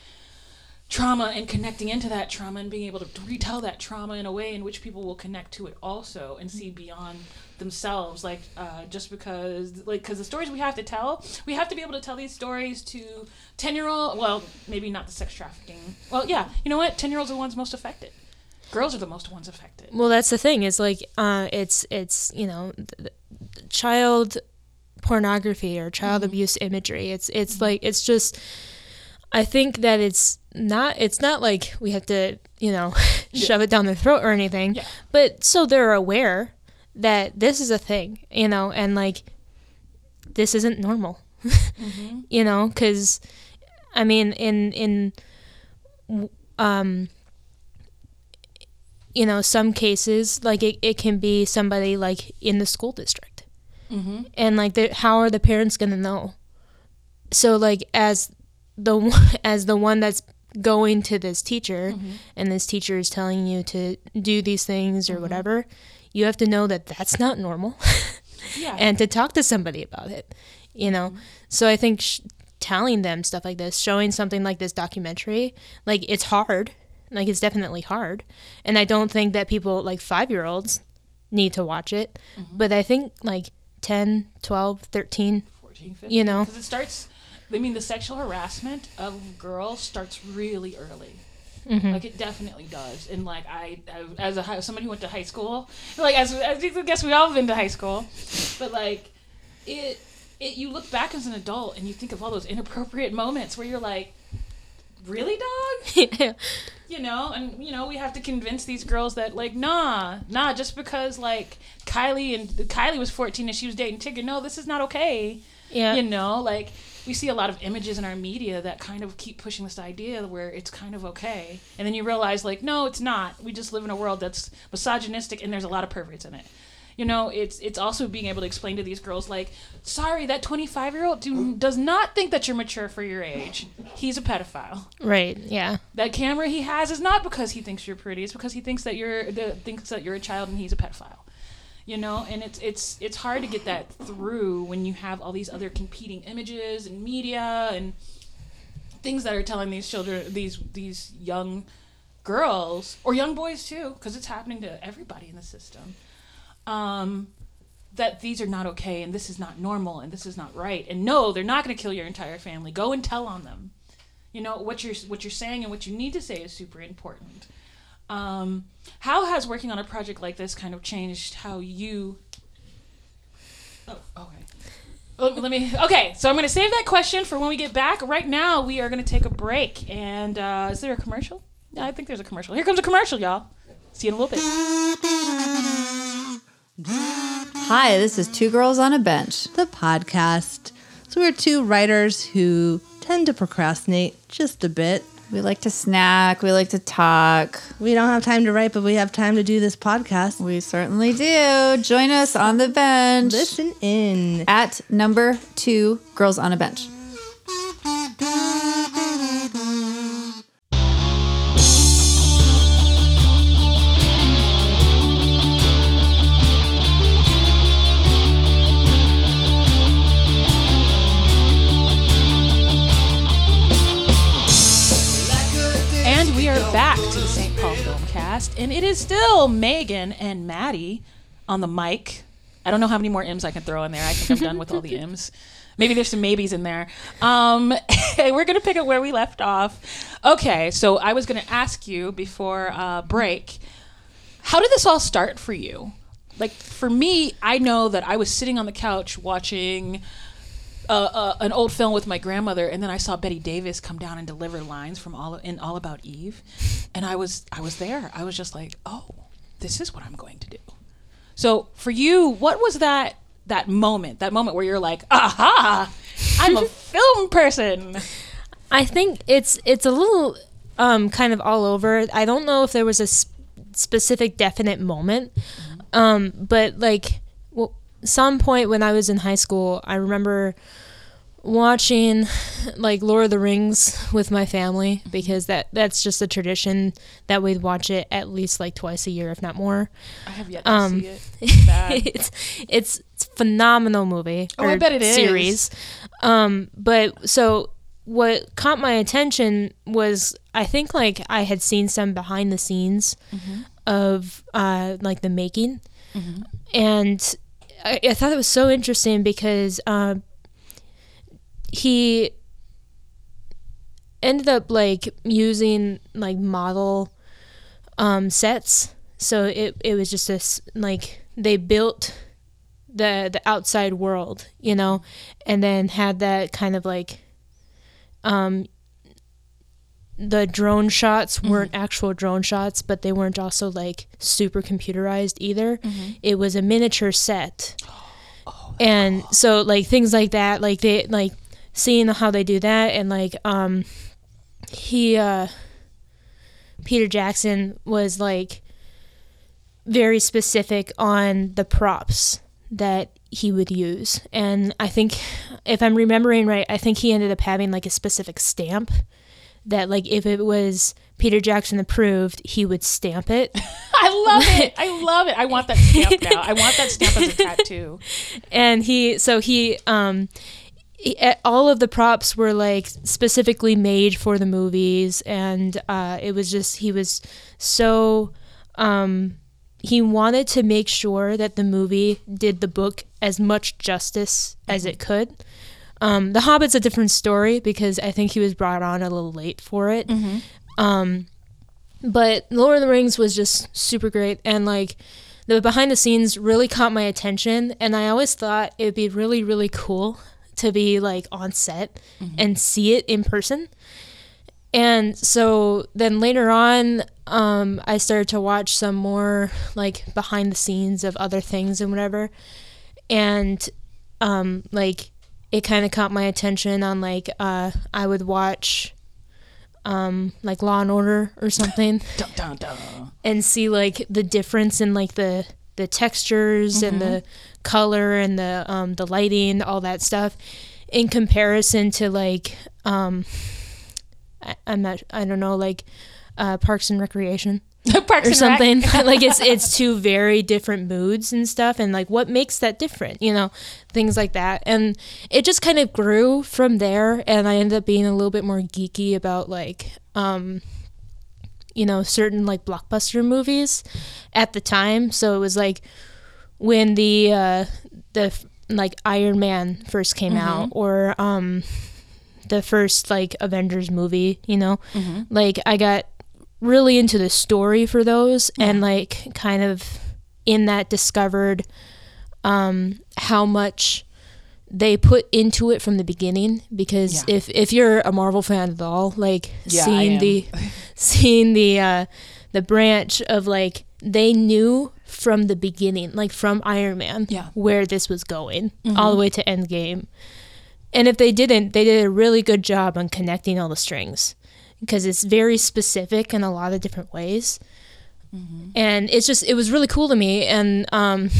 trauma and connecting into that trauma and being able to retell that trauma in a way in which people will connect to it also and see beyond themselves, like uh just because like because the stories we have to tell, we have to be able to tell these stories to ten year old, well maybe not the sex trafficking, well yeah, you know what, ten year olds are the ones most affected. Girls are the most ones affected. Well, that's the thing, is like uh it's it's you know th- th- child pornography or child mm-hmm. abuse imagery, it's it's mm-hmm. like it's just, I think that it's not it's not like we have to, you know, yeah. shove it down their throat or anything, yeah. but so they're aware that this is a thing, you know, and like this isn't normal, mm-hmm. you know, because I mean in in um you know some cases like it, it can be somebody like in the school district, mm-hmm. and like the, how are the parents gonna know? So like as the as the one that's going to this teacher, mm-hmm. and this teacher is telling you to do these things or mm-hmm. whatever, you have to know that that's not normal, yeah. and to talk to somebody about it, you know. Mm-hmm. So I think sh- telling them stuff like this, showing something like this documentary, like it's hard, like it's definitely hard, and I don't think that people like five-year-olds need to watch it, mm-hmm. but I think like ten, twelve, thirteen, fourteen, fifteen, you know, because it starts. I mean, the sexual harassment of girls starts really early. Mm-hmm. Like, it definitely does. And, like, I, I as a, somebody who went to high school, like, as, as I guess we all have been to high school, but, like, it, it, you look back as an adult and you think of all those inappropriate moments where you're like, really, dog? Yeah. You know, and, you know, we have to convince these girls that, like, nah, nah, just because, like, Kylie and Kylie was fourteen and she was dating Tigger, no, this is not okay. Yeah. You know, like... We see a lot of images in our media that kind of keep pushing this idea where it's kind of okay. And then you realize, like, no, it's not. We just live in a world that's misogynistic and there's a lot of perverts in it. You know, it's it's also being able to explain to these girls, like, sorry, that twenty-five-year-old do, does not think that you're mature for your age. He's a pedophile. Right, yeah. That camera he has is not because he thinks you're pretty. It's because he thinks that you're the, thinks that you're a child and he's a pedophile. You know, and it's it's it's hard to get that through when you have all these other competing images and media and things that are telling these children, these these young girls or young boys too, because it's happening to everybody in the system, um, that these are not okay and this is not normal and this is not right. And no, they're not going to kill your entire family. Go and tell on them. You know what you're what you're saying and what you need to say is super important. Um, how has working on a project like this kind of changed how you... Oh, okay. Let, let me... Okay, so I'm going to save that question for when we get back. Right now, we are going to take a break. And uh, is there a commercial? Yeah, I think there's a commercial. Here comes a commercial, y'all. See you in a little bit. Hi, this is Two Girls on a Bench, the podcast. So we're two writers who tend to procrastinate just a bit. We like to snack. We like to talk. We don't have time to write, but we have time to do this podcast. We certainly do. Join us on the bench. Listen in. At number two, Girls on a Bench. Back to the Saint Paul Filmcast, and it is still Megan and Maddie on the mic. I don't know how many more M's I can throw in there. I think I'm done with all the M's. Maybe there's some maybes in there. Um, we're going to pick up where we left off. Okay, so I was going to ask you before uh, break, how did this all start for you? like for me, I know that I was sitting on the couch watching uh, uh, an old film with my grandmother, and then I saw Betty Davis come down and deliver lines from all in All About Eve, and I was I was there. I was just like, oh, this is what I'm going to do. So for you, what was that that moment? That moment where you're like, aha, I'm a film person. I think it's it's a little um, kind of all over. I don't know if there was a sp- specific definite moment. Mm-hmm. Um, but like well, some point when I was in high school, I remember watching like Lord of the Rings with my family because that, that's just a tradition that we'd watch it at least like twice a year, if not more. I have yet to um, see it. It's bad. it's, it's it's a phenomenal movie. Oh, I bet it is. Series. Um, but so what caught my attention was I think like I had seen some behind the scenes mm-hmm. of uh, like the making, mm-hmm. and I, I thought it was so interesting because uh, he ended up like using like model um, sets, so it it was just this like they built the the outside world, you know, and then had that kind of like. Um, the drone shots weren't mm-hmm. actual drone shots, but they weren't also like super computerized either. Mm-hmm. It was a miniature set. Oh, and cool. So like things like that, like they, like seeing how they do that. And like, um, he, uh, Peter Jackson was like very specific on the props that he would use. And I think if I'm remembering right, I think he ended up having like a specific stamp that like if it was Peter Jackson approved, he would stamp it. I love it. I love it. I want that stamp now. I want that stamp as a tattoo. And he so he um he, all of the props were like specifically made for the movies, and uh it was just he was so um he wanted to make sure that the movie did the book as much justice as it could. Um, the Hobbit's a different story because I think he was brought on a little late for it. Mm-hmm. Um, but Lord of the Rings was just super great. And like the behind the scenes really caught my attention. And I always thought it'd be really, really cool to be like on set mm-hmm. and see it in person. And so then later on, um, I started to watch some more like behind the scenes of other things and whatever. And um, like it kind of caught my attention on like uh, I would watch um, like Law and Order or something dun, dun, dun. And see like the difference in like the, the textures mm-hmm. and the color and the, um, the lighting, all that stuff in comparison to like... Um, I'm not, I don't know, like uh, Parks and Recreation Parks or something. And like it's it's two very different moods and stuff, and like what makes that different, you know, things like that. And it just kind of grew from there, and I ended up being a little bit more geeky about like, um, you know, certain like blockbuster movies at the time. So it was like when the, uh, the like Iron Man first came mm-hmm. out or... um. the first like Avengers movie, you know, mm-hmm. like I got really into the story for those yeah. and like kind of in that discovered um, how much they put into it from the beginning. Because yeah. if, if you're a Marvel fan at all, like yeah, seeing the, seeing the, uh, the branch of like, they knew from the beginning, like from Iron Man, yeah. where this was going mm-hmm. all the way to Endgame. And if they didn't, they did a really good job on connecting all the strings because it's very specific in a lot of different ways. Mm-hmm. And it's just, it was really cool to me. And um,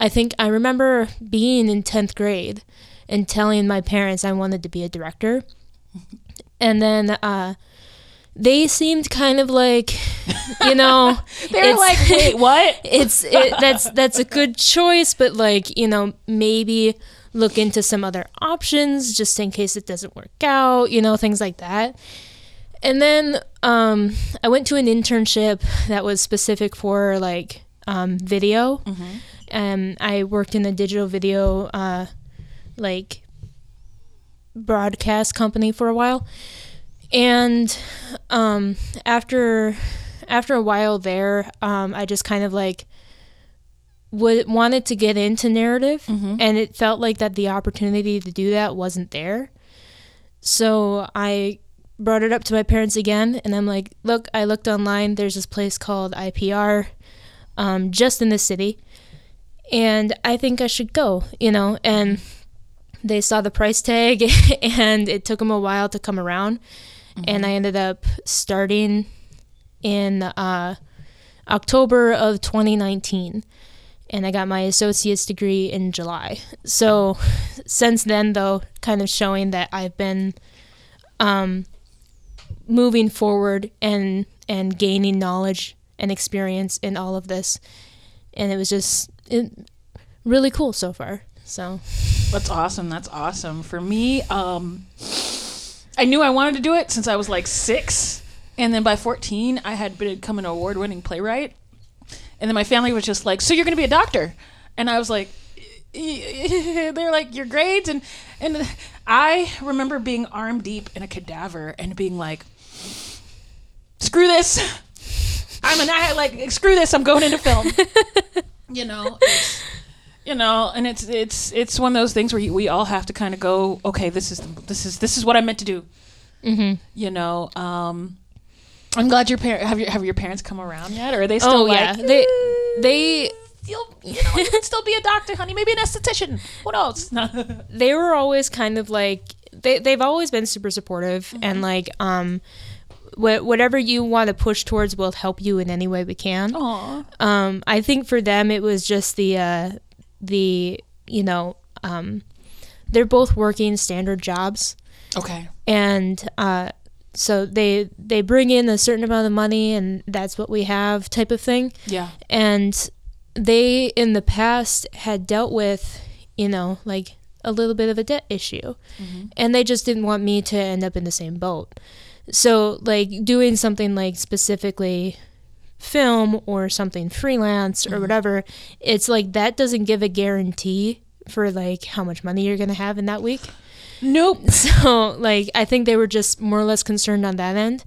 I think I remember being in tenth grade and telling my parents I wanted to be a director. And then uh, they seemed kind of like, you know. They were like, wait, what? It's it, that's that's a good choice, but like, you know, maybe... look into some other options just in case it doesn't work out, you know, things like that. And then um, I went to an internship that was specific for like um, video. Mm-hmm. And I worked in a digital video uh, like broadcast company for a while. And um, after after a while there, um, I just kind of like would, wanted to get into narrative, mm-hmm. and it felt like that the opportunity to do that wasn't there. So I brought it up to my parents again, and I'm like, look, I looked online. There's this place called I P R um, just in the city, and I think I should go, you know, and they saw the price tag, and it took them a while to come around, mm-hmm. and I ended up starting in uh, October of twenty nineteen, and I got my associate's degree in July. So since then, though, kind of showing that I've been um, moving forward and and gaining knowledge and experience in all of this, and it was just it, really cool so far. So that's awesome. That's awesome. For me, um, I knew I wanted to do it since I was like six, and then by fourteen, I had become an award-winning playwright, and then my family was just like, "So you're going to be a doctor?" And I was like, "They're like your grades," and and I remember being arm deep in a cadaver and being like, "Screw this! I'm an I like screw this! I'm going into film." You know, it's, you know, and it's it's it's one of those things where you, we all have to kind of go, okay, this is the, this is this is what I meant to do. Mm-hmm. You know, um, I'm glad your parents have your have your parents come around yet, or are they still? Oh like, yeah, they they. You'll, you know, you can still be a doctor, honey. Maybe an esthetician. What else? No. They were always kind of like they they've always been super supportive, mm-hmm. and like um, wh- whatever you want to push towards, we'll help you in any way we can. Aww. Um, I think for them it was just the uh, the you know um, they're both working standard jobs. Okay. And uh, so they they bring in a certain amount of money, and that's what we have, type of thing. Yeah. And they in the past had dealt with, you know, like a little bit of a debt issue, mm-hmm. and they just didn't want me to end up in the same boat. So like doing something like specifically film or something freelance, mm-hmm. or whatever, it's like that doesn't give a guarantee for like how much money you're going to have in that week. Nope. So like I think they were just more or less concerned on that end.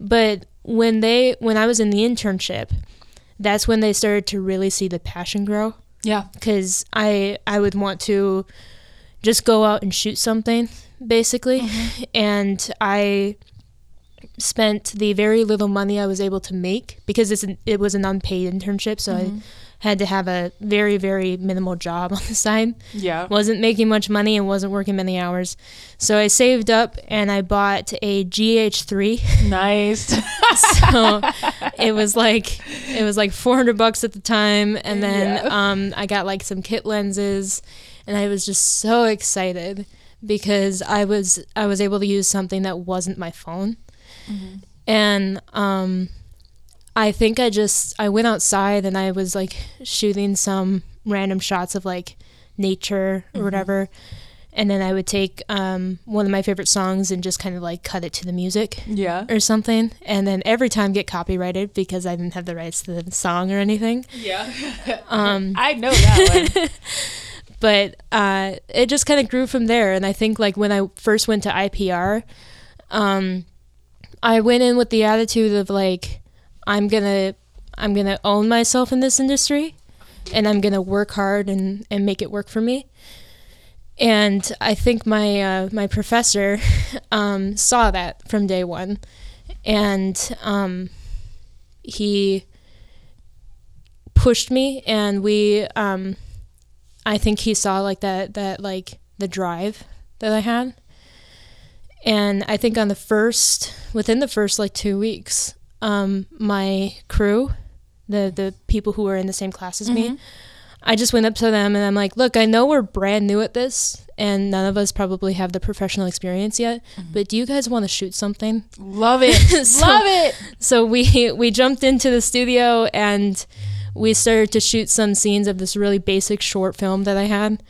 But when they when I was in the internship, that's when they started to really see the passion grow. Yeah. Because I, I would want to just go out and shoot something, basically. Mm-hmm. And I spent the very little money I was able to make, because it's an, it was an unpaid internship, so mm-hmm. I had to have a very, very minimal job on the side. Yeah. Wasn't making much money and wasn't working many hours. So I saved up and I bought a G H three. Nice. So it was like it was like four hundred bucks at the time, and then yeah. um, I got like some kit lenses, and I was just so excited because I was I was able to use something that wasn't my phone. Mm-hmm. And um, I think I just I went outside and I was like shooting some random shots of like nature or mm-hmm. whatever, and then I would take um, one of my favorite songs and just kind of like cut it to the music, yeah, or something, and then every time get copyrighted because I didn't have the rights to the song or anything. Yeah, um, I know that one. But uh, it just kind of grew from there, and I think like when I first went to I P R. Um, I went in with the attitude of like, I'm gonna, I'm gonna own myself in this industry, and I'm gonna work hard and, and make it work for me. And I think my uh, my professor um, saw that from day one, and um, he pushed me, and we, um, I think he saw like that that like the drive that I had. And I think on the first, within the first like two weeks, um, my crew, the the people who were in the same class as mm-hmm. me, I just went up to them and I'm like, look, I know we're brand new at this and none of us probably have the professional experience yet, mm-hmm. but do you guys want to shoot something? Love it. so, Love it. So we, we jumped into the studio and we started to shoot some scenes of this really basic short film that I had.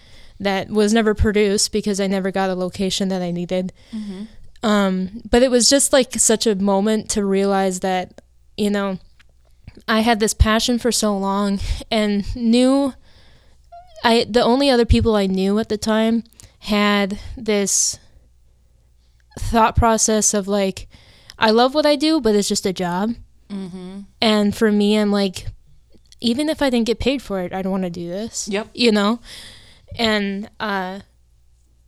That was never produced because I never got a location that I needed. Mm-hmm. Um, but it was just like such a moment to realize that, you know, I had this passion for so long and knew I, the only other people I knew at the time had this thought process of like, I love what I do, but it's just a job. Mm-hmm. And for me, I'm like, even if I didn't get paid for it, I'd want to do this. Yep. You know? And uh,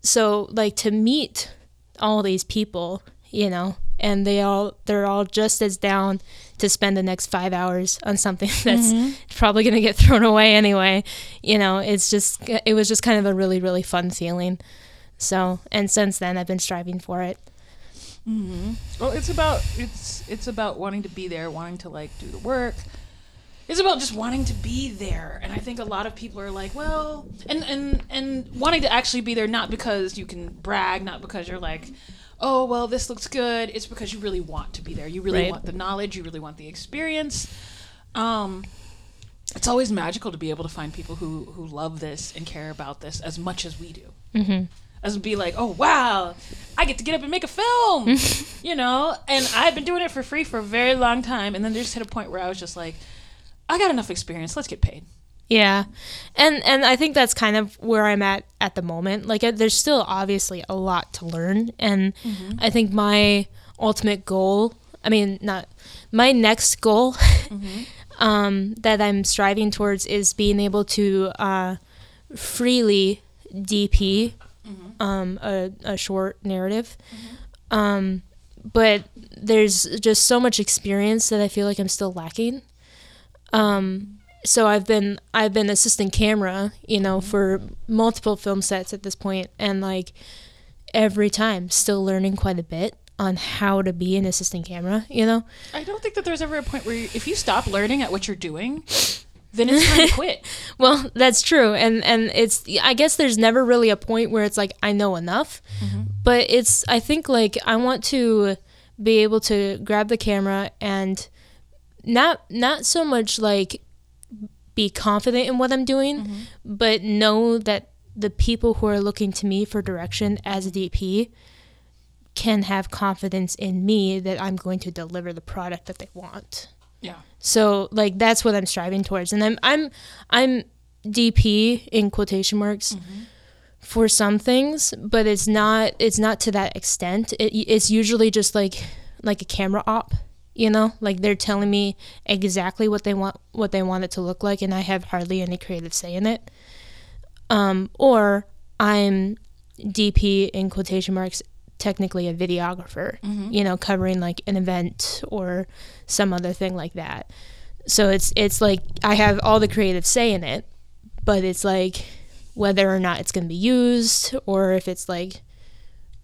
so, like, to meet all these people, you know, and they all, they're all just as down to spend the next five hours on something that's mm-hmm. probably going to get thrown away anyway. You know, it's just, it was just kind of a really, really fun feeling. So, and since then I've been striving for it. Mm-hmm. Well, it's about, it's, it's about wanting to be there, wanting to like do the work. It's about just wanting to be there. And I think a lot of people are like, well, and, and, and wanting to actually be there, not because you can brag, not because you're like, oh, well, this looks good. It's because you really want to be there. You really right. want the knowledge. You really want the experience. Um, it's always magical to be able to find people who, who love this and care about this as much as we do. Mm-hmm. As be like, oh, wow, I get to get up and make a film, you know? And I've been doing it for free for a very long time. And then they just hit a point where I was just like, I got enough experience. Let's get paid. Yeah. And and I think that's kind of where I'm at at the moment. Like, there's still obviously a lot to learn. And mm-hmm. I think my ultimate goal, I mean, not my next goal mm-hmm. um, that I'm striving towards is being able to uh, freely D P mm-hmm. um, a, a short narrative. Mm-hmm. Um, but there's just so much experience that I feel like I'm still lacking. Um, so I've been, I've been assistant camera, you know, for multiple film sets at this point, and like every time still learning quite a bit on how to be an assistant camera, you know? I don't think that there's ever a point where you, if you stop learning at what you're doing, then it's time to quit. Well, that's true. And, and it's, I guess there's never really a point where it's like, I know enough, mm-hmm. but it's, I think like I want to be able to grab the camera and not not so much like be confident in what I'm doing, mm-hmm. but know that the people who are looking to me for direction as a D P can have confidence in me that I'm going to deliver the product that they want. Yeah. So like that's what I'm striving towards, and I'm I'm I'm D P in quotation marks mm-hmm. for some things, but it's not it's not to that extent. It, it's usually just like like a camera op. You know, like they're telling me exactly what they want, what they want it to look like, and I have hardly any creative say in it. Um, or I'm D P in quotation marks, technically a videographer, mm-hmm. you know, covering like an event or some other thing like that. So it's it's like I have all the creative say in it, but it's like whether or not it's going to be used or if it's like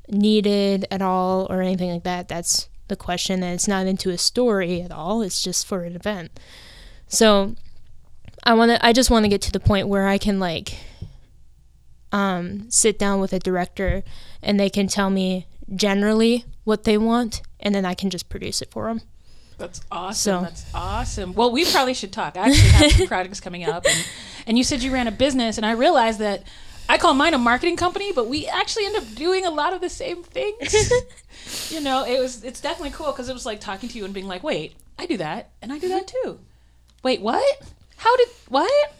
needed at all or anything like that. That's the question, and it's not into a story at all. It's just for an event. So I want to, I just want to get to the point where I can like, um, sit down with a director and they can tell me generally what they want, and then I can just produce it for them. That's awesome. So. That's awesome. Well, we probably should talk. I actually have some products coming up, and, and you said you ran a business, and I realized that I call mine a marketing company, but we actually end up doing a lot of the same things. You know, it was it's definitely cool because it was like talking to you and being like, wait, I do that, and I do that too. Wait, what? How did, what?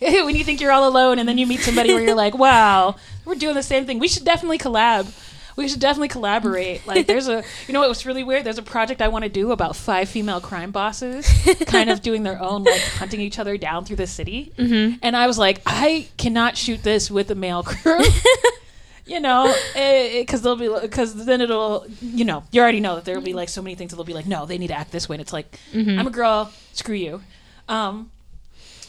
When you think you're all alone and then you meet somebody where you're like, wow, we're doing the same thing. We should definitely collab. We should definitely collaborate. Like there's a, you know what was really weird? There's a project I want to do about five female crime bosses kind of doing their own, like hunting each other down through the city. Mm-hmm. And I was like, I cannot shoot this with a male crew, you know, because they'll be, because then it'll, you know, you already know that there'll be like so many things that they'll be like, no, they need to act this way. And it's like, mm-hmm. I'm a girl, screw you. Um,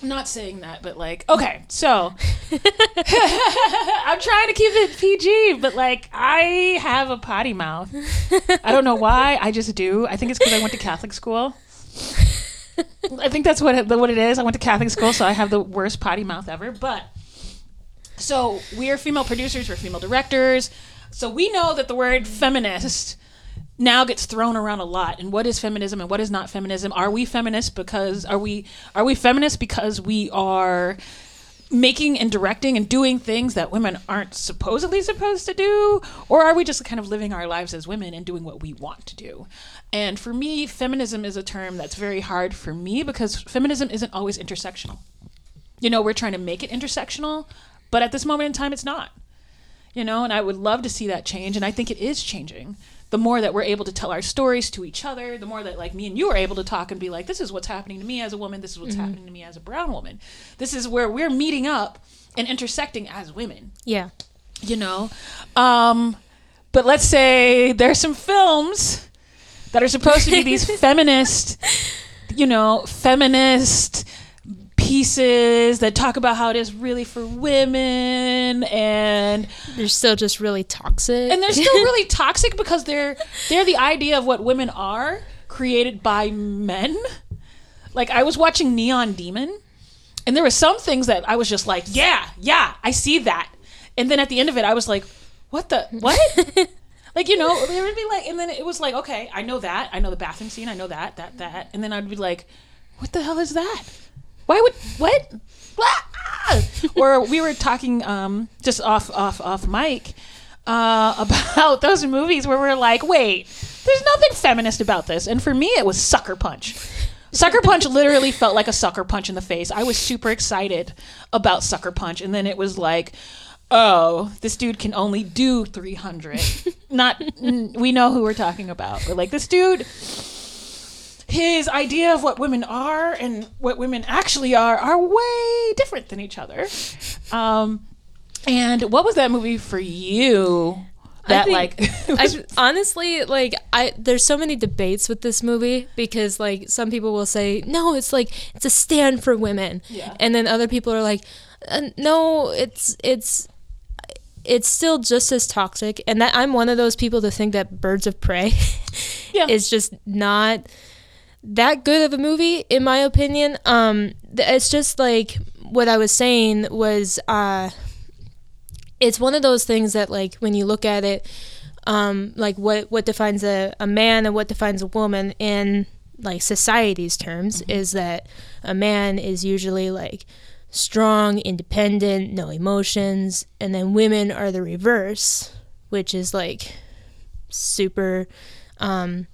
I'm not saying that, but like, okay, so I'm trying to keep it P G, but like I have a potty mouth. I don't know why, I just do. I think it's because I went to Catholic school. I think that's what it, what it is. I went to Catholic school, so I have the worst potty mouth ever. But so we are female producers, we're female directors. So we know that the word feminist now gets thrown around a lot, and what is feminism and what is not feminism? Are we feminist because are we are we feminist because we are making and directing and doing things that women aren't supposedly supposed to do, or are we just kind of living our lives as women and doing what we want to do? And for me, feminism is a term that's very hard for me because feminism isn't always intersectional. You know, we're trying to make it intersectional, but at this moment in time, it's not. You know, and I would love to see that change, and I think it is changing. the more that we're able to tell our stories to each other, the more that like me and you are able to talk and be like, this is what's happening to me as a woman, this is what's mm-hmm. happening to me as a brown woman. This is where we're meeting up and intersecting as women. Yeah. You know? Um, but let's say there's some films that are supposed to be these feminist, you know, feminist pieces that talk about how it is really for women, and they're still just really toxic. And they're still really toxic because they're they're the idea of what women are created by men. Like, I was watching Neon Demon, and there were some things that I was just like, yeah, yeah, I see that. And then at the end of it, I was like, what the, what? Like, you know, they would be like, and then it was like, okay, I know that. I know the bathroom scene. I know that, that, that. And then I'd be like, what the hell is that? Why would, what? Or we were talking um, just off, off, off mic uh, about those movies where we're like, wait, there's nothing feminist about this. And for me, it was Sucker Punch. Sucker Punch literally felt like a sucker punch in the face. I was super excited about Sucker Punch. And then it was like, oh, this dude can only do three hundred. Not, we know who we're talking about. But like, this dude, his idea of what women are and what women actually are are way different than each other. Um, and what was that movie for you? That I think, like, was, I, honestly, like, I there's so many debates with this movie because like some people will say, no, it's like it's a stand for women, yeah. And then other people are like, uh, no, it's it's. It's still just as toxic, and that I'm one of those people to think that Birds of Prey yeah. is just not that good of a movie, in my opinion. Um, it's just like what I was saying was, uh, it's one of those things that, like, when you look at it, um, like what what defines a, a man and what defines a woman in like society's terms mm-hmm. is that a man is usually like strong, independent, no emotions, and then women are the reverse, which is like super um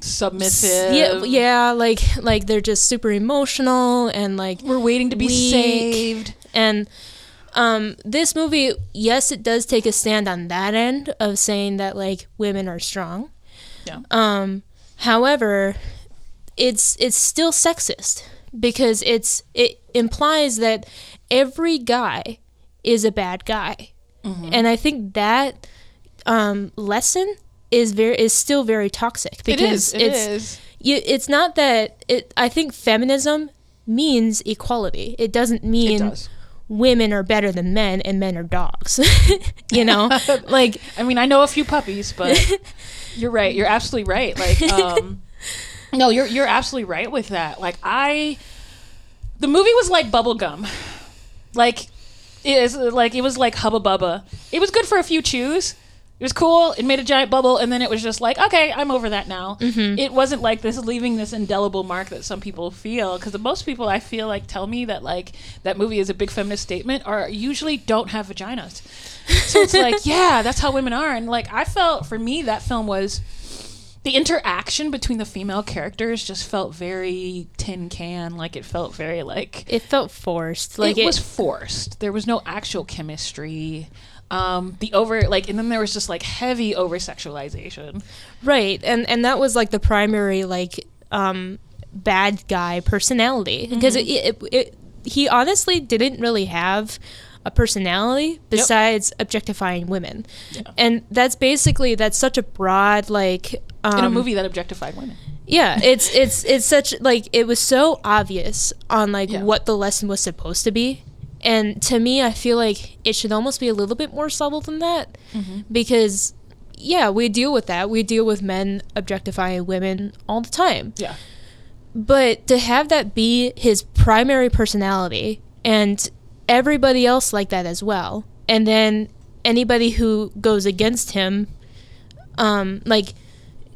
submissive. Yeah, yeah, like like they're just super emotional and like we're waiting to be weak. Saved. And um this movie, yes, it does take a stand on that end of saying that like women are strong. Yeah. Um however, it's it's still sexist. Because it's it implies that every guy is a bad guy, mm-hmm. and I think that um, lesson is very is still very toxic. Because it is. It it's is. You, it's not that it. I think feminism means equality. It doesn't mean it does. Women are better than men and men are dogs. You know, like I mean, I know a few puppies, but you're right. You're absolutely right. Like. Um, No, you're you're absolutely right with that. Like I, the movie was like bubblegum. Like it is like it was like Hubba Bubba. It was good for a few chews. It was cool. It made a giant bubble, and then it was just like, okay, I'm over that now. Mm-hmm. It wasn't like this leaving this indelible mark that some people feel, because most people I feel like tell me that like that movie is a big feminist statement are usually don't have vaginas. So it's like, yeah, that's how women are. And like I felt for me that film was. The interaction between the female characters just felt very tin can. Like it felt very like it felt forced. Like it, it was forced. There was no actual chemistry. Um, the over like and then there was just like heavy over sexualization. Right, and and that was like the primary like um, bad guy personality because mm-hmm. it, it, it he honestly didn't really have. A personality besides yep. objectifying women yeah. and that's basically that's such a broad like um, in a movie that objectified women yeah it's it's it's such like it was so obvious on like yeah. what the lesson was supposed to be, and to me I feel like it should almost be a little bit more subtle than that mm-hmm. because yeah we deal with that we deal with men objectifying women all the time yeah but to have that be his primary personality and everybody else like that as well, and then anybody who goes against him um like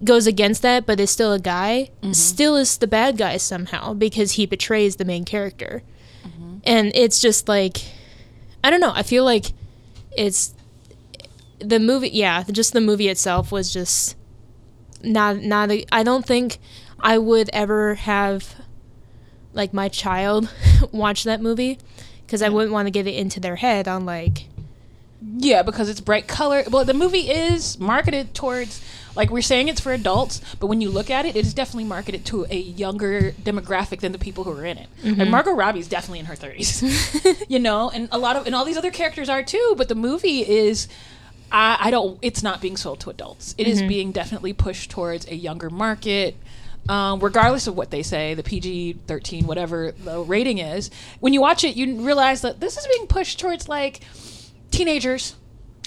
goes against that but is still a guy mm-hmm. still is the bad guy somehow because he betrays the main character mm-hmm. and it's just like I don't know I feel like it's the movie yeah just the movie itself was just not not a, I don't think I would ever have like my child watch that movie because I wouldn't want to get it into their head on like Yeah, because it's bright color. Well, the movie is marketed towards, like we're saying it's for adults, but when you look at it, it is definitely marketed to a younger demographic than the people who are in it. Mm-hmm. Like Margot Robbie's definitely in her thirties, you know, and a lot of, and all these other characters are too, but the movie is, I, I don't, it's not being sold to adults. It mm-hmm. is being definitely pushed towards a younger market. Um, regardless of what they say, the P G thirteen, whatever the rating is, when you watch it, you realize that this is being pushed towards like teenagers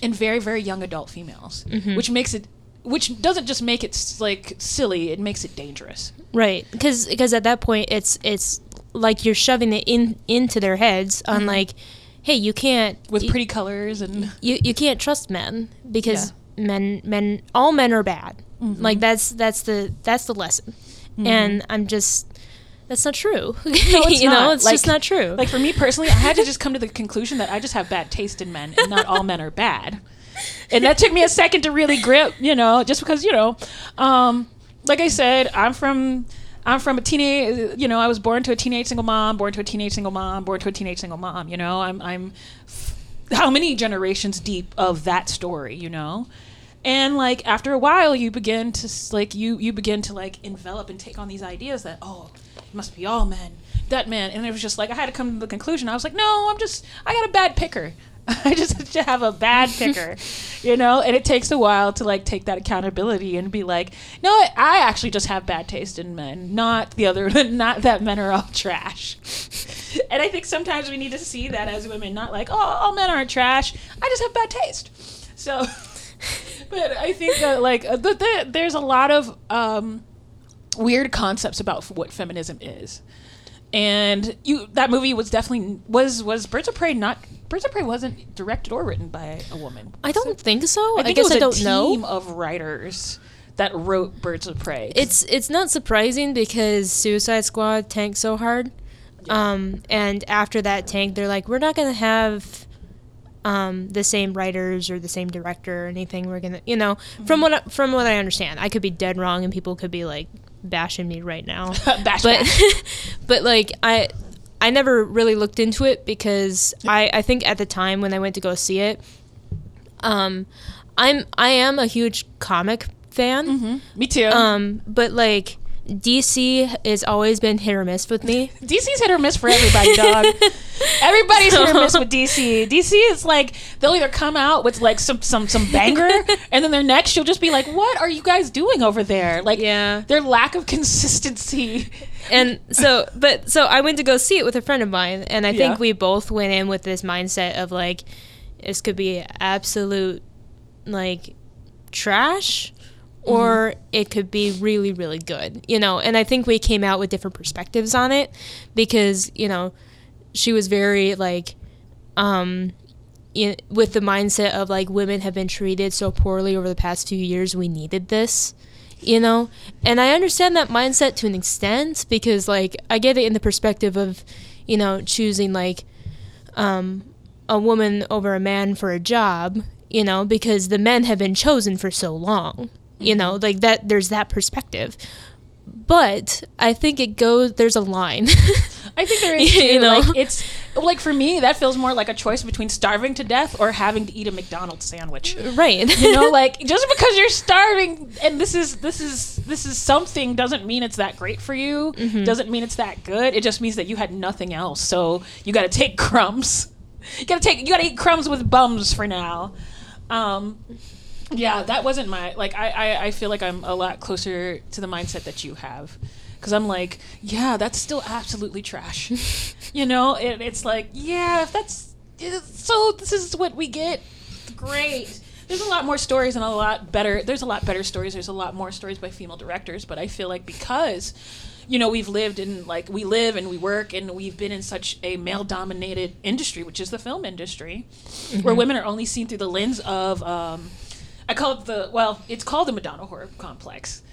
and very, very young adult females, mm-hmm. which makes it, which doesn't just make it like silly, it makes it dangerous. Right, because because at that point, it's it's like you're shoving it in into their heads on mm-hmm. like, hey, you can't with you, pretty colors and you you can't trust men because yeah. men men all men are bad. Mm-hmm. Like that's that's the that's the lesson, mm-hmm. and I'm just that's not true. No, it's you not. know, it's like, just not true. Like for me personally, I had to just come to the conclusion that I just have bad taste in men, and not all men are bad. And that took me a second to really grip, you know, just because you know, um, like I said, I'm from I'm from a teenage, you know, I was born to a teenage single mom, born to a teenage single mom, born to a teenage single mom. You know, I'm I'm f- how many generations deep of that story, you know. And like after a while, you begin to like you you begin to like envelop and take on these ideas that oh, it must be all men, that man. And it was just like I had to come to the conclusion. I was like, no, I'm just I got a bad picker. I just have to have a bad picker, you know. And it takes a while to like take that accountability and be like, no, I actually just have bad taste in men, not the other, not that men are all trash. And I think sometimes we need to see that as women, not like oh, all men aren't trash. I just have bad taste. So. But I think that, like, the, the, there's a lot of um, weird concepts about what feminism is. And you that movie was definitely, was, was Birds of Prey not, Birds of Prey wasn't directed or written by a woman. I don't it? think so. I, think I guess it was I don't know. a team of writers that wrote Birds of Prey. It's, it's not surprising because Suicide Squad tanked so hard. Yeah. Um, and after that tank, they're like, we're not going to have... Um, the same writers or the same director or anything. We're gonna, you know, mm-hmm. from what I, from what I understand, I could be dead wrong and people could be like bashing me right now. bash, but bash. But like I I never really looked into it because I, I think at the time when I went to go see it, um, I'm I am a huge comic fan. Mm-hmm. Me too. Um, but like. D C has always been hit or miss with me. D C's hit or miss for everybody, dog. Everybody's hit or miss with D C. D C is like, they'll either come out with like some some, some banger, and then their next, you'll just be like, what are you guys doing over there? Like, yeah. Their lack of consistency. And so, but, so I went to go see it with a friend of mine, and I think yeah. we both went in with this mindset of like, this could be absolute, like, trash. Or it could be really, really good, you know? And I think we came out with different perspectives on it because, you know, she was very, like, um, in, with the mindset of, like, women have been treated so poorly over the past few years, we needed this, you know? And I understand that mindset to an extent because, like, I get it in the perspective of, you know, choosing, like, um, a woman over a man for a job, you know, because the men have been chosen for so long. You know, like that, there's that perspective. But I think it goes, there's a line. I think there is, too. You know? Like, it's, like, for me, that feels more like a choice between starving to death or having to eat a McDonald's sandwich. Right. You know, like, just because you're starving and this is, this is, this is something doesn't mean it's that great for you. Mm-hmm. Doesn't mean it's that good. It just means that you had nothing else. So you got to take crumbs. You got to take, you got to eat crumbs with bums for now. Um... Yeah, that wasn't my, like, I, I, I feel like I'm a lot closer to the mindset that you have. Because I'm like, yeah, that's still absolutely trash. You know, it, it's like, yeah, if that's, so this is what we get, great. There's a lot more stories and a lot better, there's a lot better stories, there's a lot more stories by female directors, but I feel like because, you know, we've lived in, like, we live and we work and we've been in such a male-dominated industry, which is the film industry, mm-hmm. where women are only seen through the lens of, um... I call it the, well, it's called the Madonna Horror Complex.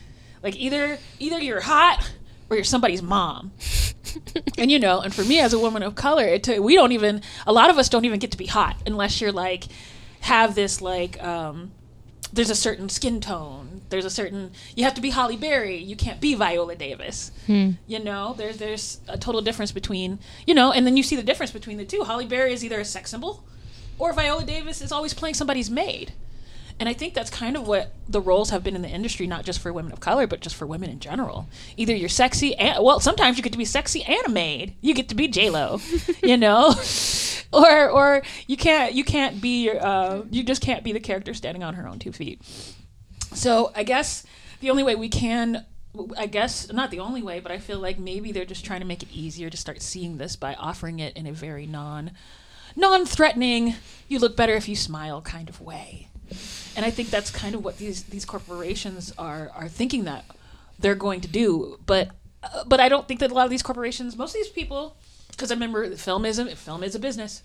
Like, either either you're hot or you're somebody's mom. And, you know, and for me as a woman of color, it t- we don't even, a lot of us don't even get to be hot unless you're, like, have this, like, um, there's a certain skin tone. There's a certain, you have to be Halle Berry. You can't be Viola Davis. Hmm. You know, there's, there's a total difference between, you know, and then you see the difference between the two. Halle Berry is either a sex symbol or Viola Davis is always playing somebody's maid. And I think that's kind of what the roles have been in the industry, not just for women of color, but just for women in general. Either you're sexy, and, well, sometimes you get to be sexy and a maid. You get to be J-Lo, you know? Or or you can't, you can't be, uh, you just can't be the character standing on her own two feet. So I guess the only way we can, I guess, not the only way, but I feel like maybe they're just trying to make it easier to start seeing this by offering it in a very non, non-threatening, you look better if you smile kind of way. And I think that's kind of what these, these corporations are, are thinking that they're going to do. But uh, but I don't think that a lot of these corporations, most of these people, because I remember film is, film is a business.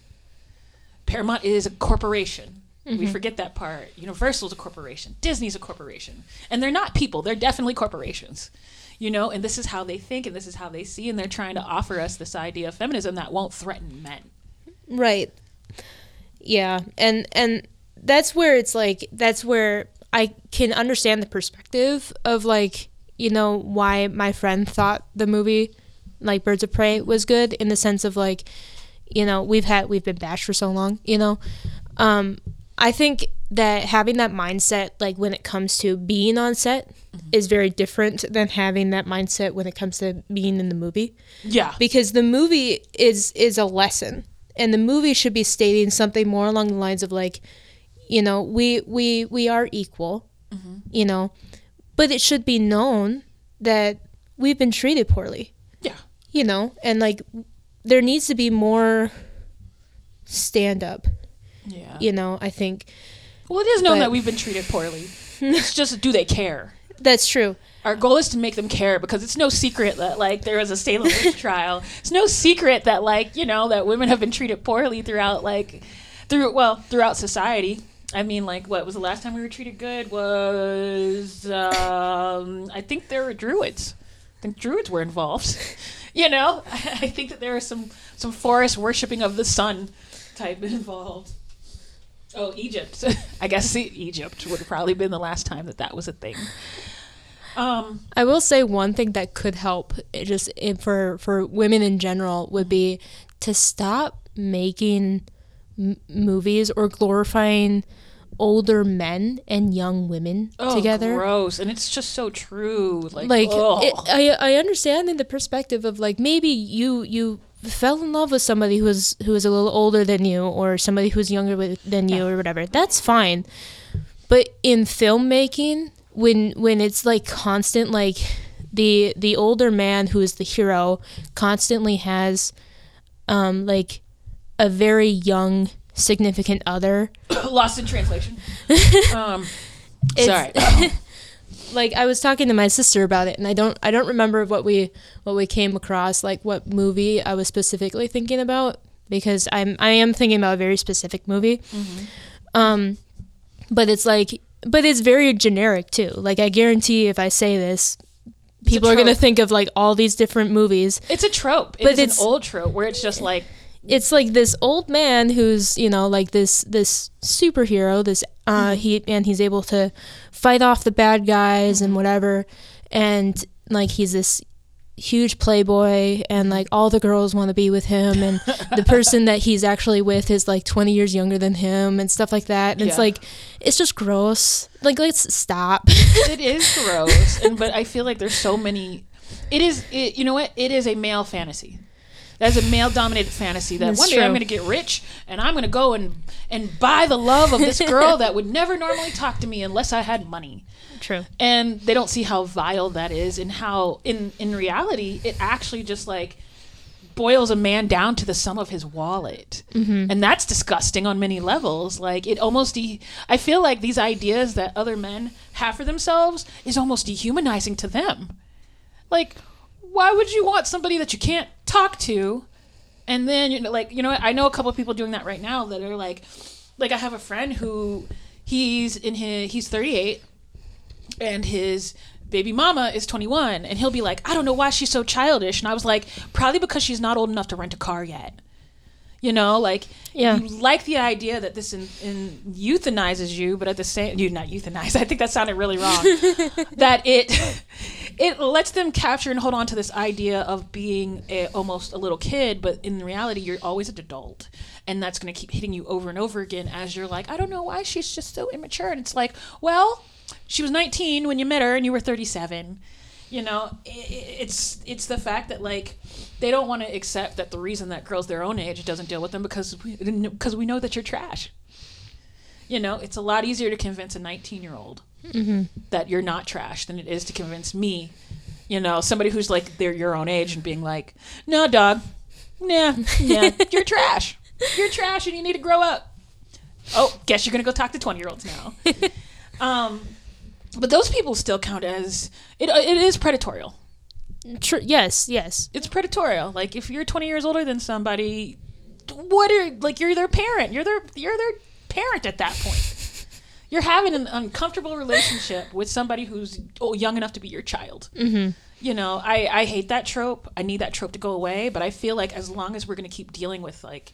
Paramount is a corporation. Mm-hmm. We forget that part. Universal's a corporation. Disney's a corporation. And they're not people. They're definitely corporations. You know, and this is how they think and this is how they see. And they're trying to offer us this idea of feminism that won't threaten men. Right. Yeah. And... and- That's where it's like, that's where I can understand the perspective of like, you know, why my friend thought the movie like Birds of Prey was good in the sense of like, you know, we've had, we've been bashed for so long, you know. Um, I think that having that mindset, like when it comes to being on set mm-hmm. is very different than having that mindset when it comes to being in the movie. Yeah. Because the movie is, is a lesson, and the movie should be stating something more along the lines of like, you know, we we, we are equal, mm-hmm. you know, but it should be known that we've been treated poorly. Yeah. You know, and like there needs to be more stand up. Yeah. You know, I think. Well, it is known but, that we've been treated poorly. It's just, do they care? That's true. Our goal is to make them care, because it's no secret that like there was a Salem witch trial. It's no secret that like, you know, that women have been treated poorly throughout like through well throughout society. I mean, like, what was the last time we were treated good was, um, I think there were druids. I think druids were involved. You know, I, I think that there was some, some forest worshipping of the sun type involved. Oh, Egypt. I guess Egypt would have probably been the last time that that was a thing. Um, I will say one thing that could help just for, for women in general would be to stop making M- movies or glorifying older men and young women oh, together. Gross. And it's just so true. Like, like it, I I understand in the perspective of like maybe you you fell in love with somebody who was who was a little older than you or somebody who's younger with, than you yeah. or whatever. That's fine. But in filmmaking, when when it's like constant, like the the older man who is the hero constantly has um like a very young significant other. Lost in translation. um, sorry. Like I was talking to my sister about it, and I don't, I don't remember what we, what we came across, like what movie I was specifically thinking about, because I'm, I am thinking about a very specific movie. Mm-hmm. Um, but it's like, but it's very generic too. Like I guarantee if I say this, people are gonna think of like all these different movies. It's a trope. But it is it's an old trope where it's just like. It's like this old man who's, you know, like this this superhero, this uh, he and he's able to fight off the bad guys and whatever, and like he's this huge playboy, and like all the girls want to be with him, and the person that he's actually with is like twenty years younger than him and stuff like that. And yeah. It's like it's just gross. Like let's stop. It is gross, and but I feel like there's so many. It is, it, you know what? It is a male fantasy. That's a male-dominated fantasy that That's one day true. I'm going to get rich and I'm going to go and, and buy the love of this girl that would never normally talk to me unless I had money. True. And they don't see how vile that is and how, in, in reality, it actually just, like, boils a man down to the sum of his wallet. Mm-hmm. And that's disgusting on many levels. Like, it almost... De- I feel like these ideas that other men have for themselves is almost dehumanizing to them. Like... Why would you want somebody that you can't talk to? And then, you know, like, you know what? I know a couple of people doing that right now that are like, like I have a friend who he's in his, he's thirty-eight and his baby mama is twenty-one. And he'll be like, I don't know why she's so childish. And I was like, probably because she's not old enough to rent a car yet. You know, like, yeah. You like the idea that this in, in euthanizes you, but at the same, you not euthanize. I think that sounded really wrong. That it, it lets them capture and hold on to this idea of being a, almost a little kid, but in reality, you're always an adult. And that's going to keep hitting you over and over again as you're like, I don't know why she's just so immature. And it's like, well, she was nineteen when you met her and you were thirty-seven. You know, it's it's the fact that, like, they don't want to accept that the reason that girls their own age doesn't deal with them because we, because we know that you're trash. You know, it's a lot easier to convince a nineteen-year-old mm-hmm. that you're not trash than it is to convince me, you know, somebody who's, like, they're your own age and being like, no, dog, nah, nah, you're trash. You're trash and you need to grow up. Oh, guess you're going to go talk to twenty-year-olds now. um But those people still count as it. It is predatorial. True. Yes. Yes. It's predatorial. Like if you're twenty years older than somebody, what are like you're their parent. You're their you're their parent at that point. You're having an uncomfortable relationship with somebody who's young enough to be your child. Mm-hmm. You know, I I hate that trope. I need that trope to go away. But I feel like as long as we're going to keep dealing with like,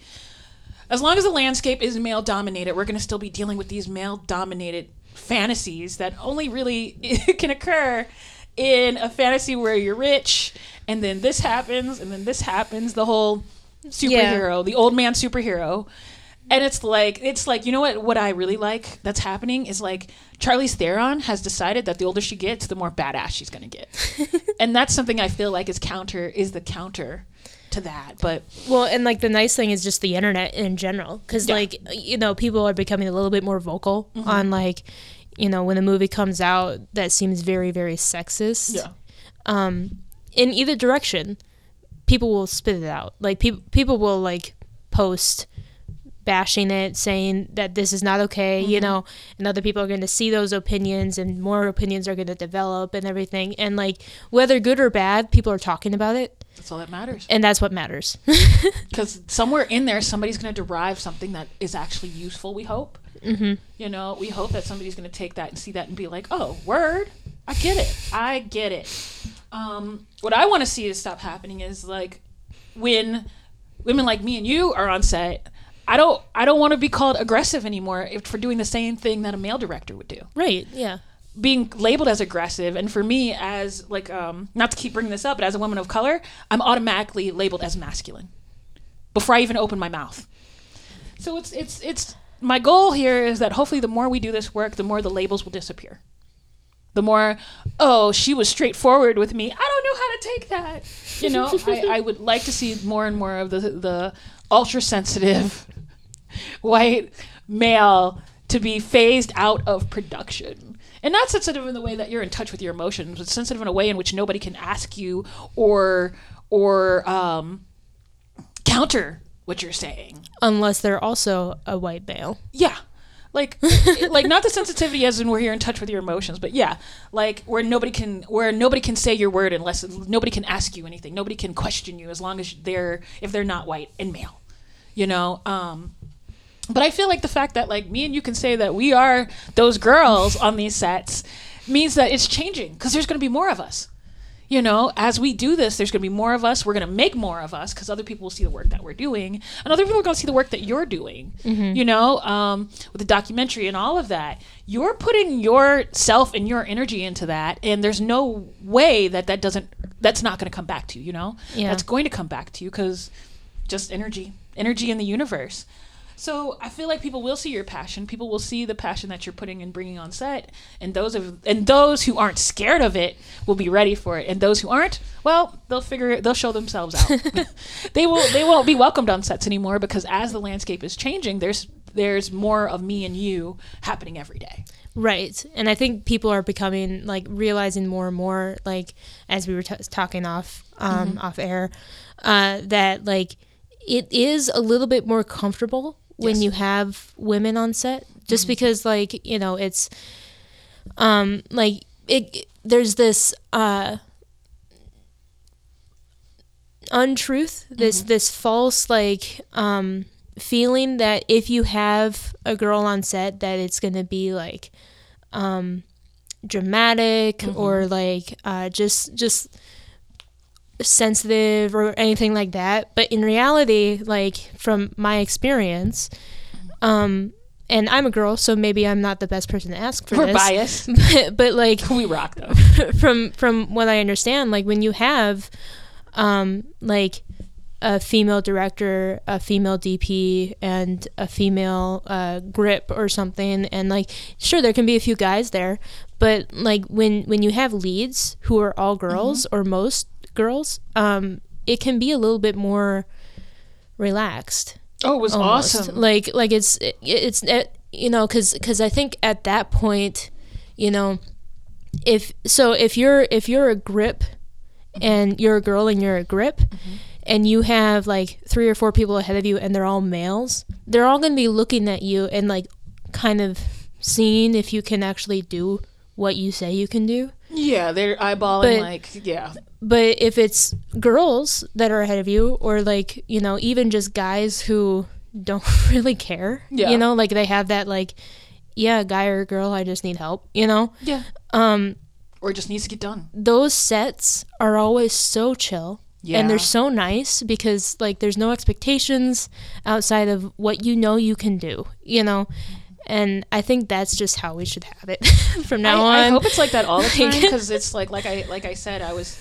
as long as the landscape is male dominated, we're going to still be dealing with these male dominated fantasies that only really can occur in a fantasy where you're rich and then this happens and then this happens, the whole superhero, yeah. the old man superhero. And it's like it's like you know what what I really like that's happening is like Charlize Theron has decided that the older she gets, the more badass she's gonna get. And that's something I feel like is counter is the counter to that. But well, and like the nice thing is just the internet in general, because yeah. like you know people are becoming a little bit more vocal mm-hmm. on like you know when a movie comes out that seems very very sexist yeah. um in either direction, people will spit it out. Like people people will like post bashing it, saying that this is not okay, mm-hmm. you know, and other people are going to see those opinions and more opinions are going to develop and everything. And like whether good or bad, people are talking about it. That's all that matters. And that's what matters. Because somewhere in there, somebody's going to derive something that is actually useful, we hope. Mm-hmm. You know, we hope that somebody's going to take that and see that and be like, oh, word, I get it. I get it. Um, what I want to see to stop happening is like when women like me and you are on set, I don't I don't want to be called aggressive anymore if, for doing the same thing that a male director would do. Right, yeah. Being labeled as aggressive, and for me as like um not to keep bringing this up, but as a woman of color, I'm automatically labeled as masculine before I even open my mouth. So it's it's it's my goal here is that hopefully the more we do this work, the more the labels will disappear. The more, oh, she was straightforward with me. I don't know how to take that. You know, I, I would like to see more and more of the the ultra sensitive white male to be phased out of production. And not sensitive in the way that you're in touch with your emotions, but sensitive in a way in which nobody can ask you or or um, counter what you're saying. Unless they're also a white male. Yeah. Like, like not the sensitivity as in where you're in touch with your emotions, but yeah, like where nobody can where nobody can say your word unless nobody can ask you anything. Nobody can question you as long as they're if they're not white and male, you know. Um, but I feel like the fact that like me and you can say that we are those girls on these sets means that it's changing because there's going to be more of us. You know, as we do this, there's going to be more of us. We're going to make more of us because other people will see the work that we're doing. And other people are going to see the work that you're doing, mm-hmm. you know, um, with the documentary and all of that. You're putting yourself and your energy into that. And there's no way that that doesn't, that's not going to come back to you, you know? Yeah. That's going to come back to you because just energy, energy in the universe. So I feel like people will see your passion. People will see the passion that you're putting and bringing on set. And those of, and those who aren't scared of it will be ready for it. And those who aren't, well, they'll figure it, they'll show themselves out. They will, they won't be welcomed on sets anymore because as the landscape is changing, there's there's more of me and you happening every day. Right. And I think people are becoming, like, realizing more and more, like, as we were t- talking off, um, mm-hmm. off air, uh, that, like, it is a little bit more comfortable when yes. you have women on set, just mm-hmm. because like, you know, it's, um, like it, there's this, uh, untruth, this, mm-hmm. this false, like, um, feeling that if you have a girl on set, that it's going to be like, um, dramatic mm-hmm. or like, uh, just, just sensitive or anything like that. But in reality, like from my experience, um and I'm a girl, so maybe I'm not the best person to ask for We're this. We're biased. But, but like... We rock, though. From, from what I understand, like, when you have, um, like, a female director, a female D P, and a female uh, grip or something, and, like, sure, there can be a few guys there, but, like, when, when you have leads who are all girls, mm-hmm. or most girls, um, it can be a little bit more relaxed. Oh, it was almost. Awesome. Like, like it's, it, it's, it, you know, cause, cause I think at that point, you know, if, so if you're, if you're a grip and you're a girl and you're a grip, mm-hmm. and you have like three or four people ahead of you and they're all males, they're all going to be looking at you and like kind of seeing if you can actually do what you say you can do. Yeah, they're eyeballing, but, like, yeah. But if it's girls that are ahead of you, or, like, you know, even just guys who don't really care, yeah. you know, like, they have that, like, yeah, guy or girl, I just need help, you know? Yeah. Um, or it just needs to get done. Those sets are always so chill. Yeah. And they're so nice because, like, there's no expectations outside of what you know you can do, you know? And I think that's just how we should have it from now I, on. I hope it's like that all the time, because it's like, like I like I said, I was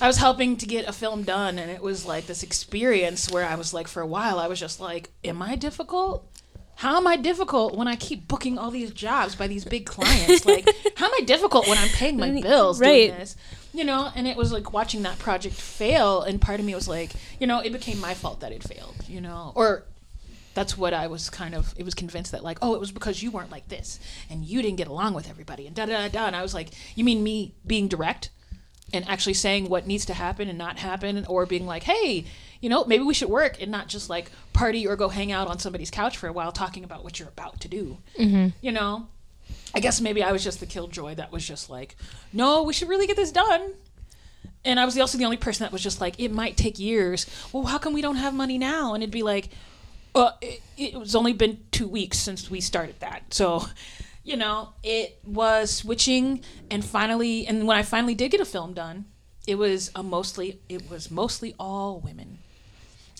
I was helping to get a film done, and it was like this experience where I was like, for a while, I was just like, am I difficult? How am I difficult when I keep booking all these jobs by these big clients? Like, how am I difficult when I'm paying my bills right. doing this? You know, and it was like watching that project fail, and part of me was like, you know, it became my fault that it failed, you know, or... That's what I was kind of, it was convinced that like, oh, it was because you weren't like this and you didn't get along with everybody and da da da da. And I was like, you mean me being direct and actually saying what needs to happen and not happen, or being like, hey, you know, maybe we should work and not just like party or go hang out on somebody's couch for a while talking about what you're about to do, mm-hmm. you know? I guess maybe I was just the killjoy that was just like, no, we should really get this done. And I was also the only person that was just like, it might take years. Well, how come we don't have money now? And it'd be like, well, it, it's only been two weeks since we started that. So, you know, it was switching, and finally, and when I finally did get a film done, it was a mostly, it was mostly all women.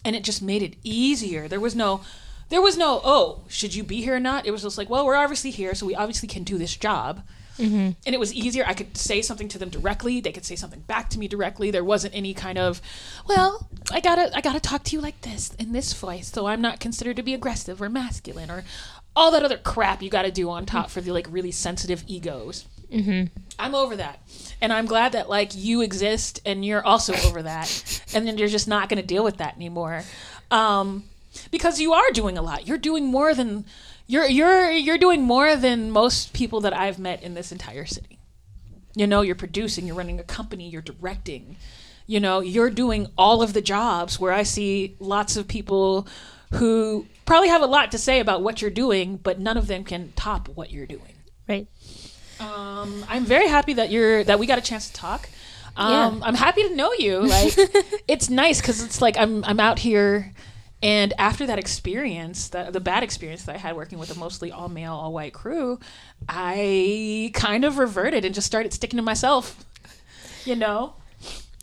And it just made it easier. There was no, there was no, oh, should you be here or not? It was just like, well, we're obviously here, so we obviously can do this job. Mm-hmm. And it was easier. I could say something to them directly. They could say something back to me directly. There wasn't any kind of, well, I gotta, I gotta talk to you like this in this voice, so I'm not considered to be aggressive or masculine or all that other crap you gotta do on top for the like really sensitive egos. Mm-hmm. I'm over that, and I'm glad that like you exist and you're also over that, and then you're just not gonna deal with that anymore, um, because you are doing a lot. You're doing more than. You're you're you're doing more than most people that I've met in this entire city. You know, you're producing, you're running a company, you're directing. You know, you're doing all of the jobs where I see lots of people who probably have a lot to say about what you're doing, but none of them can top what you're doing. Right. Um, I'm very happy that you're that we got a chance to talk. Um, yeah. I'm happy to know you. Like, it's nice because it's like I'm I'm out here. And after that experience, the, the bad experience that I had working with a mostly all-male, all-white crew, I kind of reverted and just started sticking to myself, you know?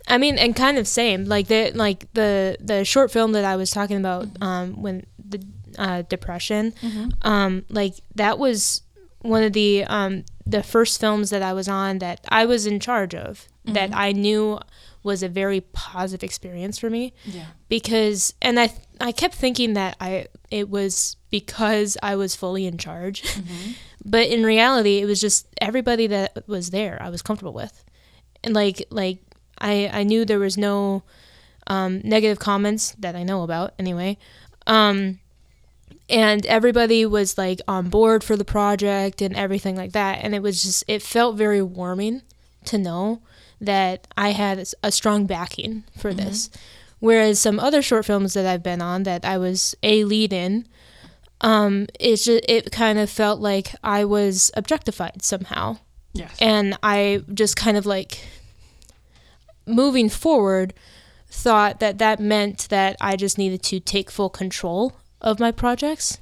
I mean, and kind of same. Like, the, like the, the short film that I was talking about, mm-hmm. um, when the uh, Depression, mm-hmm. um, like, that was one of the um, the first films that I was on that I was in charge of, mm-hmm. that I knew was a very positive experience for me. Yeah. Because, and I I kept thinking that I it was because I was fully in charge. Mm-hmm. But in reality, it was just everybody that was there I was comfortable with. And like like I, I knew there was no um, negative comments that I know about anyway. Um, and everybody was like on board for the project and everything like that. And it was just, it felt very warming to know that I had a strong backing for mm-hmm. this. Whereas some other short films that I've been on that I was a lead in, um, it's just, it kind of felt like I was objectified somehow. Yes. And I just kind of like, moving forward, thought that that meant that I just needed to take full control of my projects.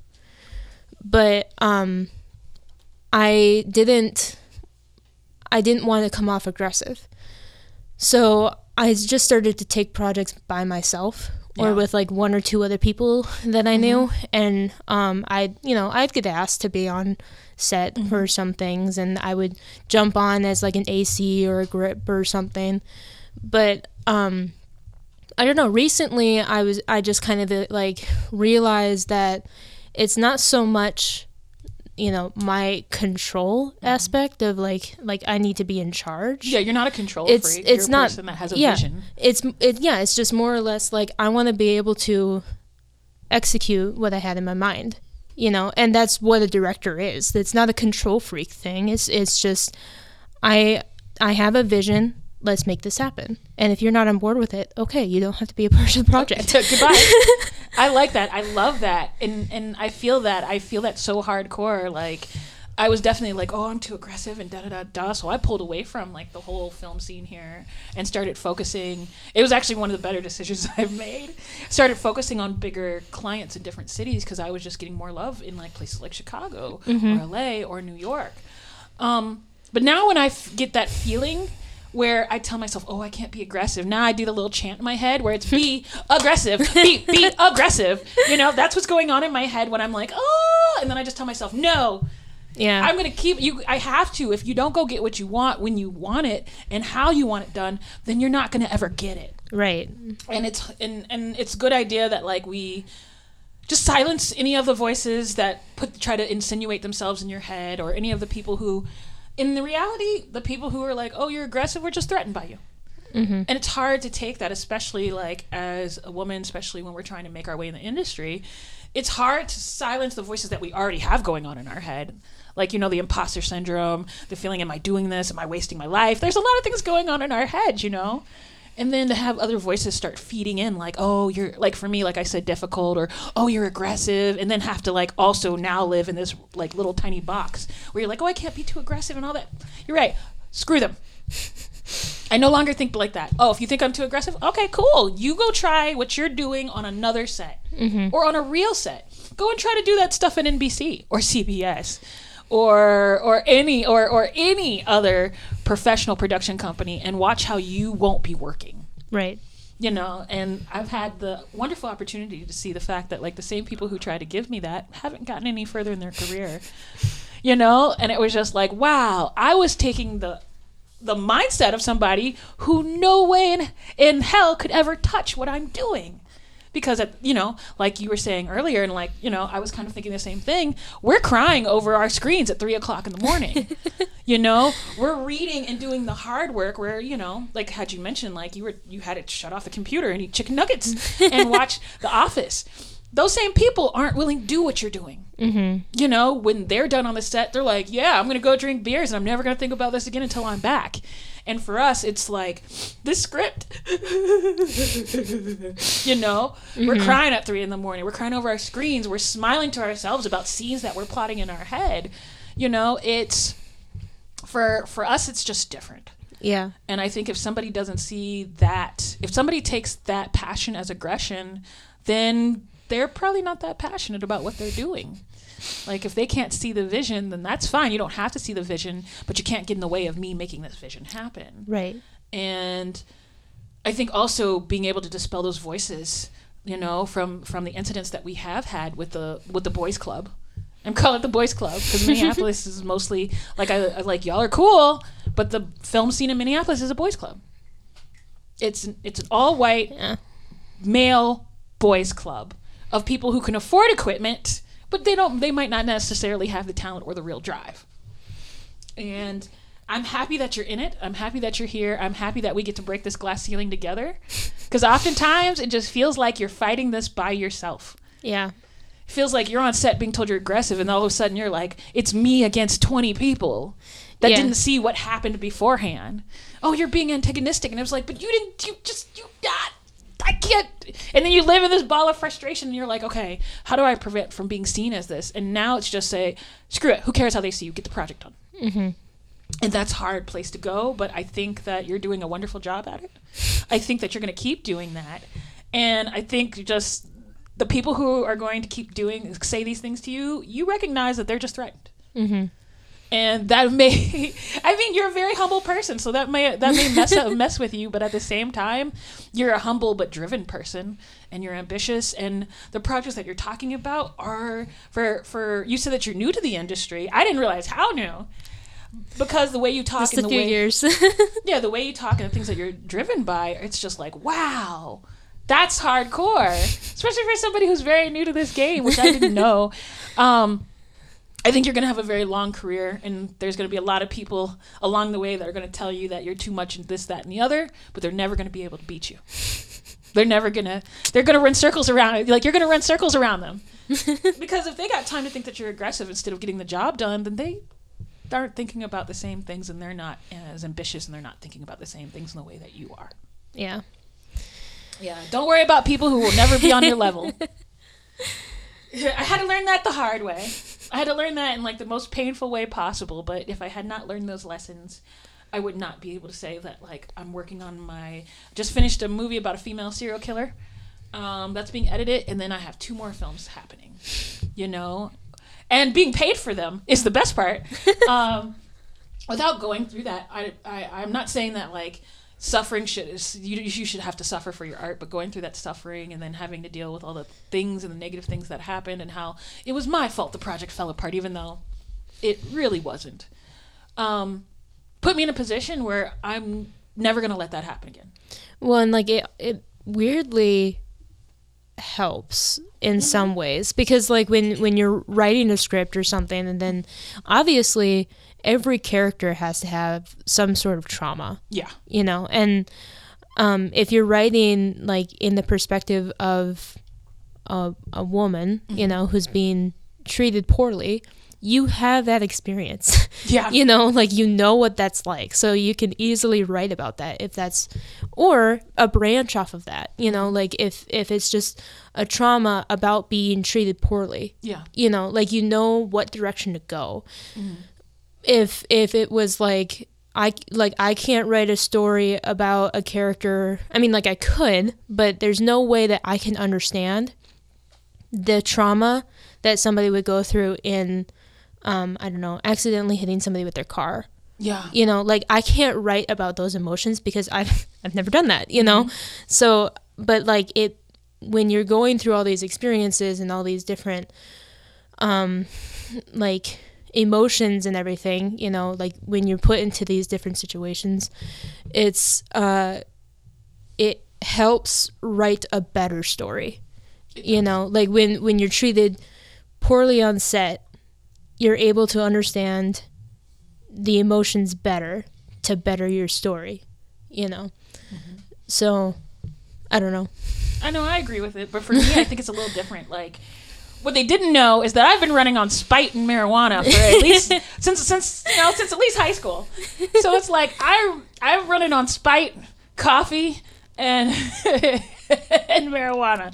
But um, I didn't, I didn't want to come off aggressive. So I just started to take projects by myself, or yeah. with like one or two other people that I mm-hmm. knew. And um, I, you know, I'd get asked to be on set mm-hmm. for some things, and I would jump on as like an A C or a grip or something. But um, I don't know. Recently, I was I just kind of like realized that it's not so much, you know, my control mm-hmm. aspect of like like I need to be in charge. Yeah, you're not a control it's, freak. It's you're not a person that has a yeah, vision. It's it, yeah, it's just more or less like I want to be able to execute what I had in my mind, you know, and that's what a director is. It's not a control freak thing. It's it's just I I have a vision. Let's make this happen. And if you're not on board with it, okay, you don't have to be a part of the project. Goodbye. I like that. I love that. And and I feel that. I feel that so hardcore. Like, I was definitely like, oh, I'm too aggressive and da-da-da-da. So I pulled away from, like, the whole film scene here and started focusing. It was actually one of the better decisions I've made. Started focusing on bigger clients in different cities because I was just getting more love in, like, places like Chicago mm-hmm. or L A or New York. Um, but now when I f- get that feeling where I tell myself, oh, I can't be aggressive. Now I do the little chant in my head where it's be aggressive, be, be aggressive. You know, that's what's going on in my head when I'm like, oh, and then I just tell myself, no, yeah, I'm going to keep you. I have to. If you don't go get what you want when you want it and how you want it done, then you're not going to ever get it. Right. And it's and, and it's a good idea that like we just silence any of the voices that put try to insinuate themselves in your head or any of the people who in the reality, the people who are like, oh, you're aggressive, we're just threatened by you. Mm-hmm. And it's hard to take that, especially like as a woman, especially when we're trying to make our way in the industry. It's hard to silence the voices that we already have going on in our head. Like, you know, the imposter syndrome, the feeling, am I doing this? Am I wasting my life? There's a lot of things going on in our heads, you know? And then to have other voices start feeding in like, oh, you're like for me, like I said, difficult or, oh, you're aggressive. And then have to like also now live in this like little tiny box where you're like, oh, I can't be too aggressive and all that. You're right. Screw them. I no longer think like that. Oh, if you think I'm too aggressive. OK, cool. You go try what you're doing on another set mm-hmm. or on a real set. Go and try to do that stuff at N B C or C B S. Or or any or, or any other professional production company and watch how you won't be working. Right. You know, and I've had the wonderful opportunity to see the fact that like the same people who try to give me that haven't gotten any further in their career. You know, and it was just like, wow, I was taking the the mindset of somebody who no way in, in hell could ever touch what I'm doing. Because, you know, like you were saying earlier, and like, you know, I was kind of thinking the same thing. We're crying over our screens at three o'clock in the morning. You know, we're reading and doing the hard work where, you know, like had you mentioned, like you were you had to shut off the computer and eat chicken nuggets and watch The Office. Those same people aren't willing to do what you're doing. Mm-hmm. You know, when they're done on the set, they're like, yeah, I'm going to go drink beers and I'm never going to think about this again until I'm back. And for us, it's like, this script, you know, mm-hmm. we're crying at three in the morning. We're crying over our screens. We're smiling to ourselves about scenes that we're plotting in our head. You know, it's for for us, it's just different. Yeah. And I think if somebody doesn't see that, if somebody takes that passion as aggression, then they're probably not that passionate about what they're doing. Like, if they can't see the vision, then that's fine. You don't have to see the vision, but you can't get in the way of me making this vision happen. Right. And I think also being able to dispel those voices, you know, from, from the incidents that we have had with the with the boys club. I'm calling it the boys club because Minneapolis is mostly like I, I like y'all are cool, but the film scene in Minneapolis is a boys club. It's it's an all white yeah. male boys club of people who can afford equipment. But they don't. They might not necessarily have the talent or the real drive. And I'm happy that you're in it. I'm happy that you're here. I'm happy that we get to break this glass ceiling together. Because oftentimes it just feels like you're fighting this by yourself. Yeah. It feels like you're on set being told you're aggressive, and all of a sudden you're like, it's me against twenty people that yeah. didn't see what happened beforehand. Oh, you're being antagonistic, and it was like, but you didn't. You just you not. I can't. And then you live in this ball of frustration and you're like, okay, how do I prevent from being seen as this? And now it's just say, screw it. Who cares how they see you? Get the project done. Mm-hmm. And that's a hard place to go. But I think that you're doing a wonderful job at it. I think that you're going to keep doing that. And I think just the people who are going to keep doing, say these things to you, you recognize that they're just threatened. Mm-hmm. And that may, I mean, you're a very humble person, so that may that may mess up, mess with you. But at the same time, you're a humble but driven person, and you're ambitious. And the projects that you're talking about are for for you said that you're new to the industry. I didn't realize how new, because the way you talk, just and a the few way, years. yeah, the way you talk and the things that you're driven by, it's just like, wow. That's hardcore, especially for somebody who's very new to this game, which I didn't know. Um, I think you're going to have a very long career, and there's going to be a lot of people along the way that are going to tell you that you're too much in this, that, and the other, but they're never going to be able to beat you. They're never going to, they're going to run circles around it. Like, you're going to run circles around them. Because if they got time to think that you're aggressive instead of getting the job done, then they aren't thinking about the same things, and they're not as ambitious, and they're not thinking about the same things in the way that you are. Yeah. Yeah, don't worry about people who will never be on your level. I had to learn that the hard way. I had to learn that in like the most painful way possible, but if I had not learned those lessons, I would not be able to say that, like, I'm working on my, just finished a movie about a female serial killer. Um, that's being edited, and then I have two more films happening, you know? And being paid for them is the best part. Um, without going through that, I, I, I'm not saying that, like, suffering shit is you, you should have to suffer for your art, but going through that suffering and then having to deal with all the things and the negative things that happened and how it was my fault the project fell apart, even though it really wasn't, um put me in a position where I'm never gonna let that happen again. Well, and like it it weirdly helps in mm-hmm. some ways, because like when when you're writing a script or something, and then obviously every character has to have some sort of trauma. Yeah. You know, and um, if you're writing, like, in the perspective of a, a woman, mm-hmm. you know, who's being treated poorly, you have that experience. Yeah. You know, like, you know what that's like. So you can easily write about that if that's, or a branch off of that, you know, like if, if it's just a trauma about being treated poorly. Yeah. You know, like, you know what direction to go. Mm-hmm. If if it was like I like I can't write a story about a character. I mean, like, I could, but there's no way that I can understand the trauma that somebody would go through in um I don't know, accidentally hitting somebody with their car. Yeah. You know, like, I can't write about those emotions because I've I've never done that, you know. Mm-hmm. So, but like it when you're going through all these experiences and all these different um like emotions and everything, you know, like when you're put into these different situations, it's uh it helps write a better story. You know, like when when you're treated poorly on set, you're able to understand the emotions better to better your story, you know. Mm-hmm. So I don't know, I know I agree with it, but for me I think it's a little different. Like, what they didn't know is that I've been running on spite and marijuana for at least since since you know since at least high school. So it's like I I'm running on spite, coffee, and and marijuana.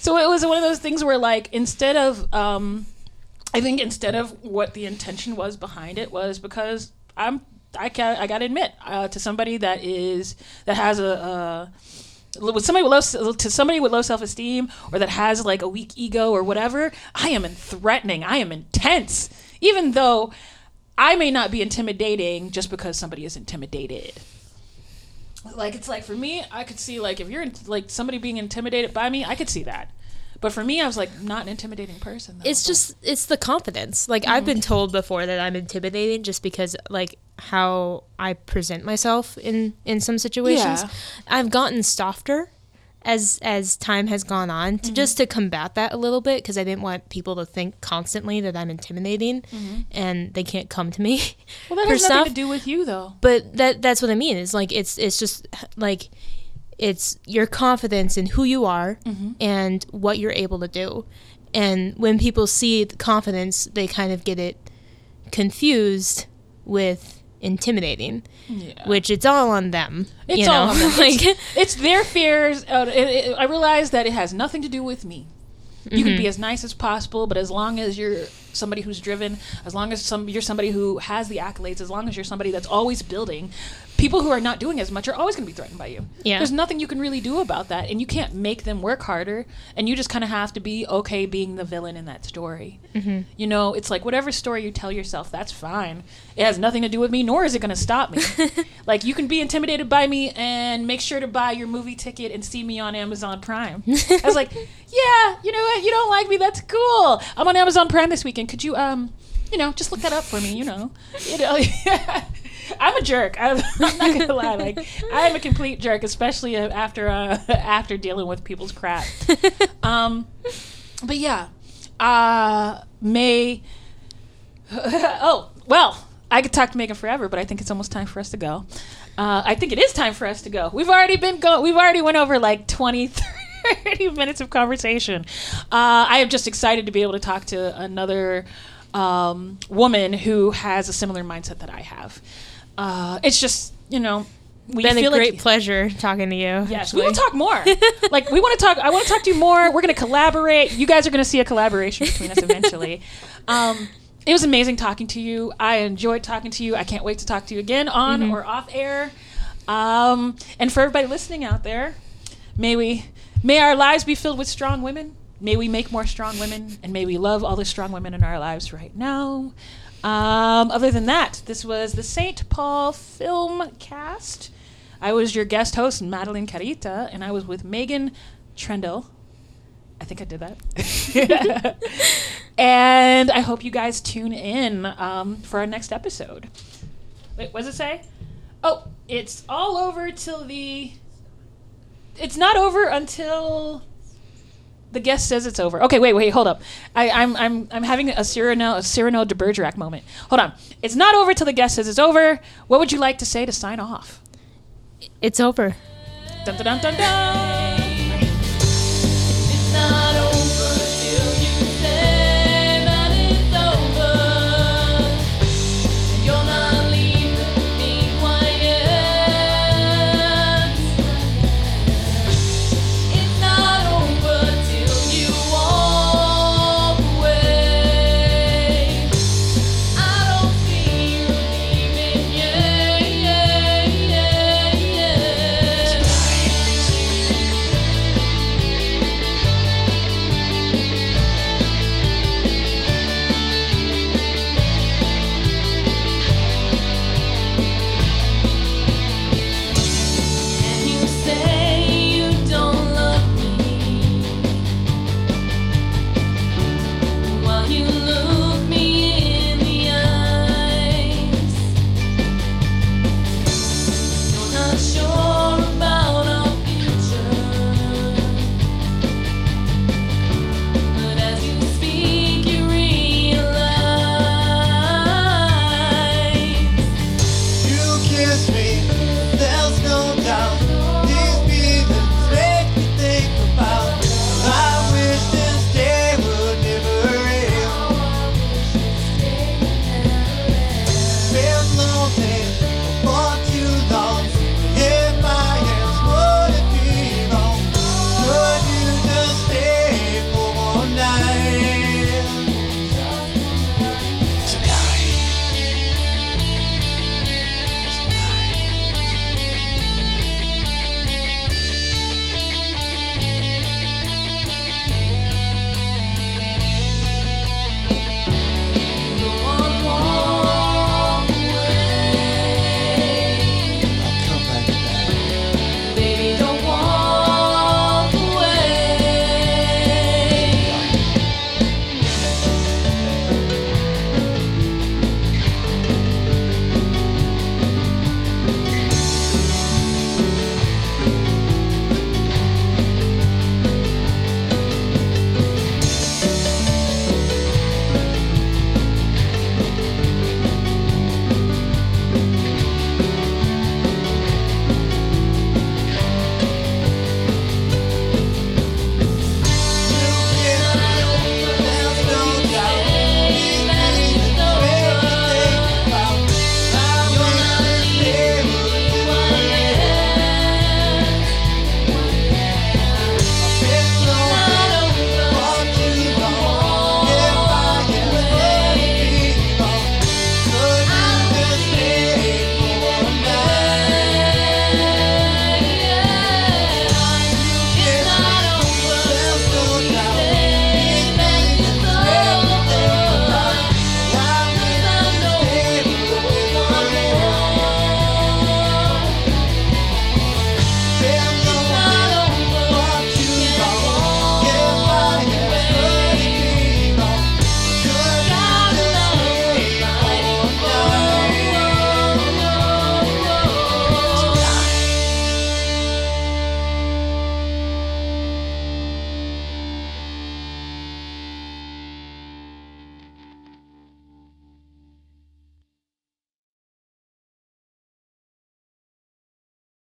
So it was one of those things where, like, instead of um, I think instead of what the intention was behind it was, because I'm I can I gotta admit uh, to somebody that is that has a. a With somebody with low, to somebody with low self-esteem, or that has like a weak ego or whatever, I am threatening. I am intense, even though I may not be intimidating just because somebody is intimidated. Like, it's like, for me, I could see, like, if you're in, like somebody being intimidated by me, I could see that. But for me, I was like, I'm not an intimidating person. Though. It's just it's the confidence. Like, mm-hmm. I've been told before that I'm intimidating just because, like, how I present myself in, in some situations. Yeah. I've gotten softer as as time has gone on, to, mm-hmm. just to combat that a little bit, because I didn't want people to think constantly that I'm intimidating, mm-hmm. and they can't come to me. Well, that has nothing stuff. to do with you, though. But that that's what I mean. It's like it's it's just like it's your confidence in who you are, mm-hmm. and what you're able to do. And when people see the confidence, they kind of get it confused with intimidating, yeah. which it's all on them. It's you know? all on them. Like, it's, it's their fears. Uh, it, it, I realize that it has nothing to do with me. You mm-hmm. can be as nice as possible, but as long as you're somebody who's driven, as long as some you're somebody who has the accolades, as long as you're somebody that's always building, people who are not doing as much are always going to be threatened by you. Yeah. There's nothing you can really do about that, and you can't make them work harder, and you just kind of have to be okay being the villain in that story. Mm-hmm. You know, it's like whatever story you tell yourself, that's fine. It has nothing to do with me, nor is it going to stop me. Like, you can be intimidated by me and make sure to buy your movie ticket and see me on Amazon Prime. I was like, yeah, you know what? You don't like me. That's cool. I'm on Amazon Prime this weekend. Could you, um, you know, just look that up for me, you know. You know, yeah. I'm a jerk. I'm, I'm not gonna lie. Like, I am a complete jerk, especially after uh, after dealing with people's crap. Um, but yeah, uh, May. Oh well, I could talk to Megan forever, but I think it's almost time for us to go. Uh, I think it is time for us to go. We've already been going. We've already went over like twenty, thirty minutes of conversation. Uh, I am just excited to be able to talk to another um, woman who has a similar mindset that I have. Uh, it's just, you know, we been feel a great like, pleasure talking to you. Yes, we will talk more. Like, we want to talk. I want to talk to you more. We're going to collaborate. You guys are going to see a collaboration between us eventually. Um, it was amazing talking to you. I enjoyed talking to you. I can't wait to talk to you again on mm-hmm. or off air. Um, and for everybody listening out there, may we, may our lives be filled with strong women. May we make more strong women, and may we love all the strong women in our lives right now. Um, other than that, this was the Saint Paul Filmcast. I was your guest host, Madeline Carita, and I was with Megan Trendell. I think I did that. And I hope you guys tune in um, for our next episode. Wait, what does it say? Oh, it's all over till the... It's not over until... The guest says it's over. Okay, wait, wait, hold up. I, I'm, I'm, I'm having a Cyrano, a Cyrano de Bergerac moment. Hold on. It's not over till the guest says it's over. What would you like to say to sign off? It's over. Dun dun dun dun dun. It's not.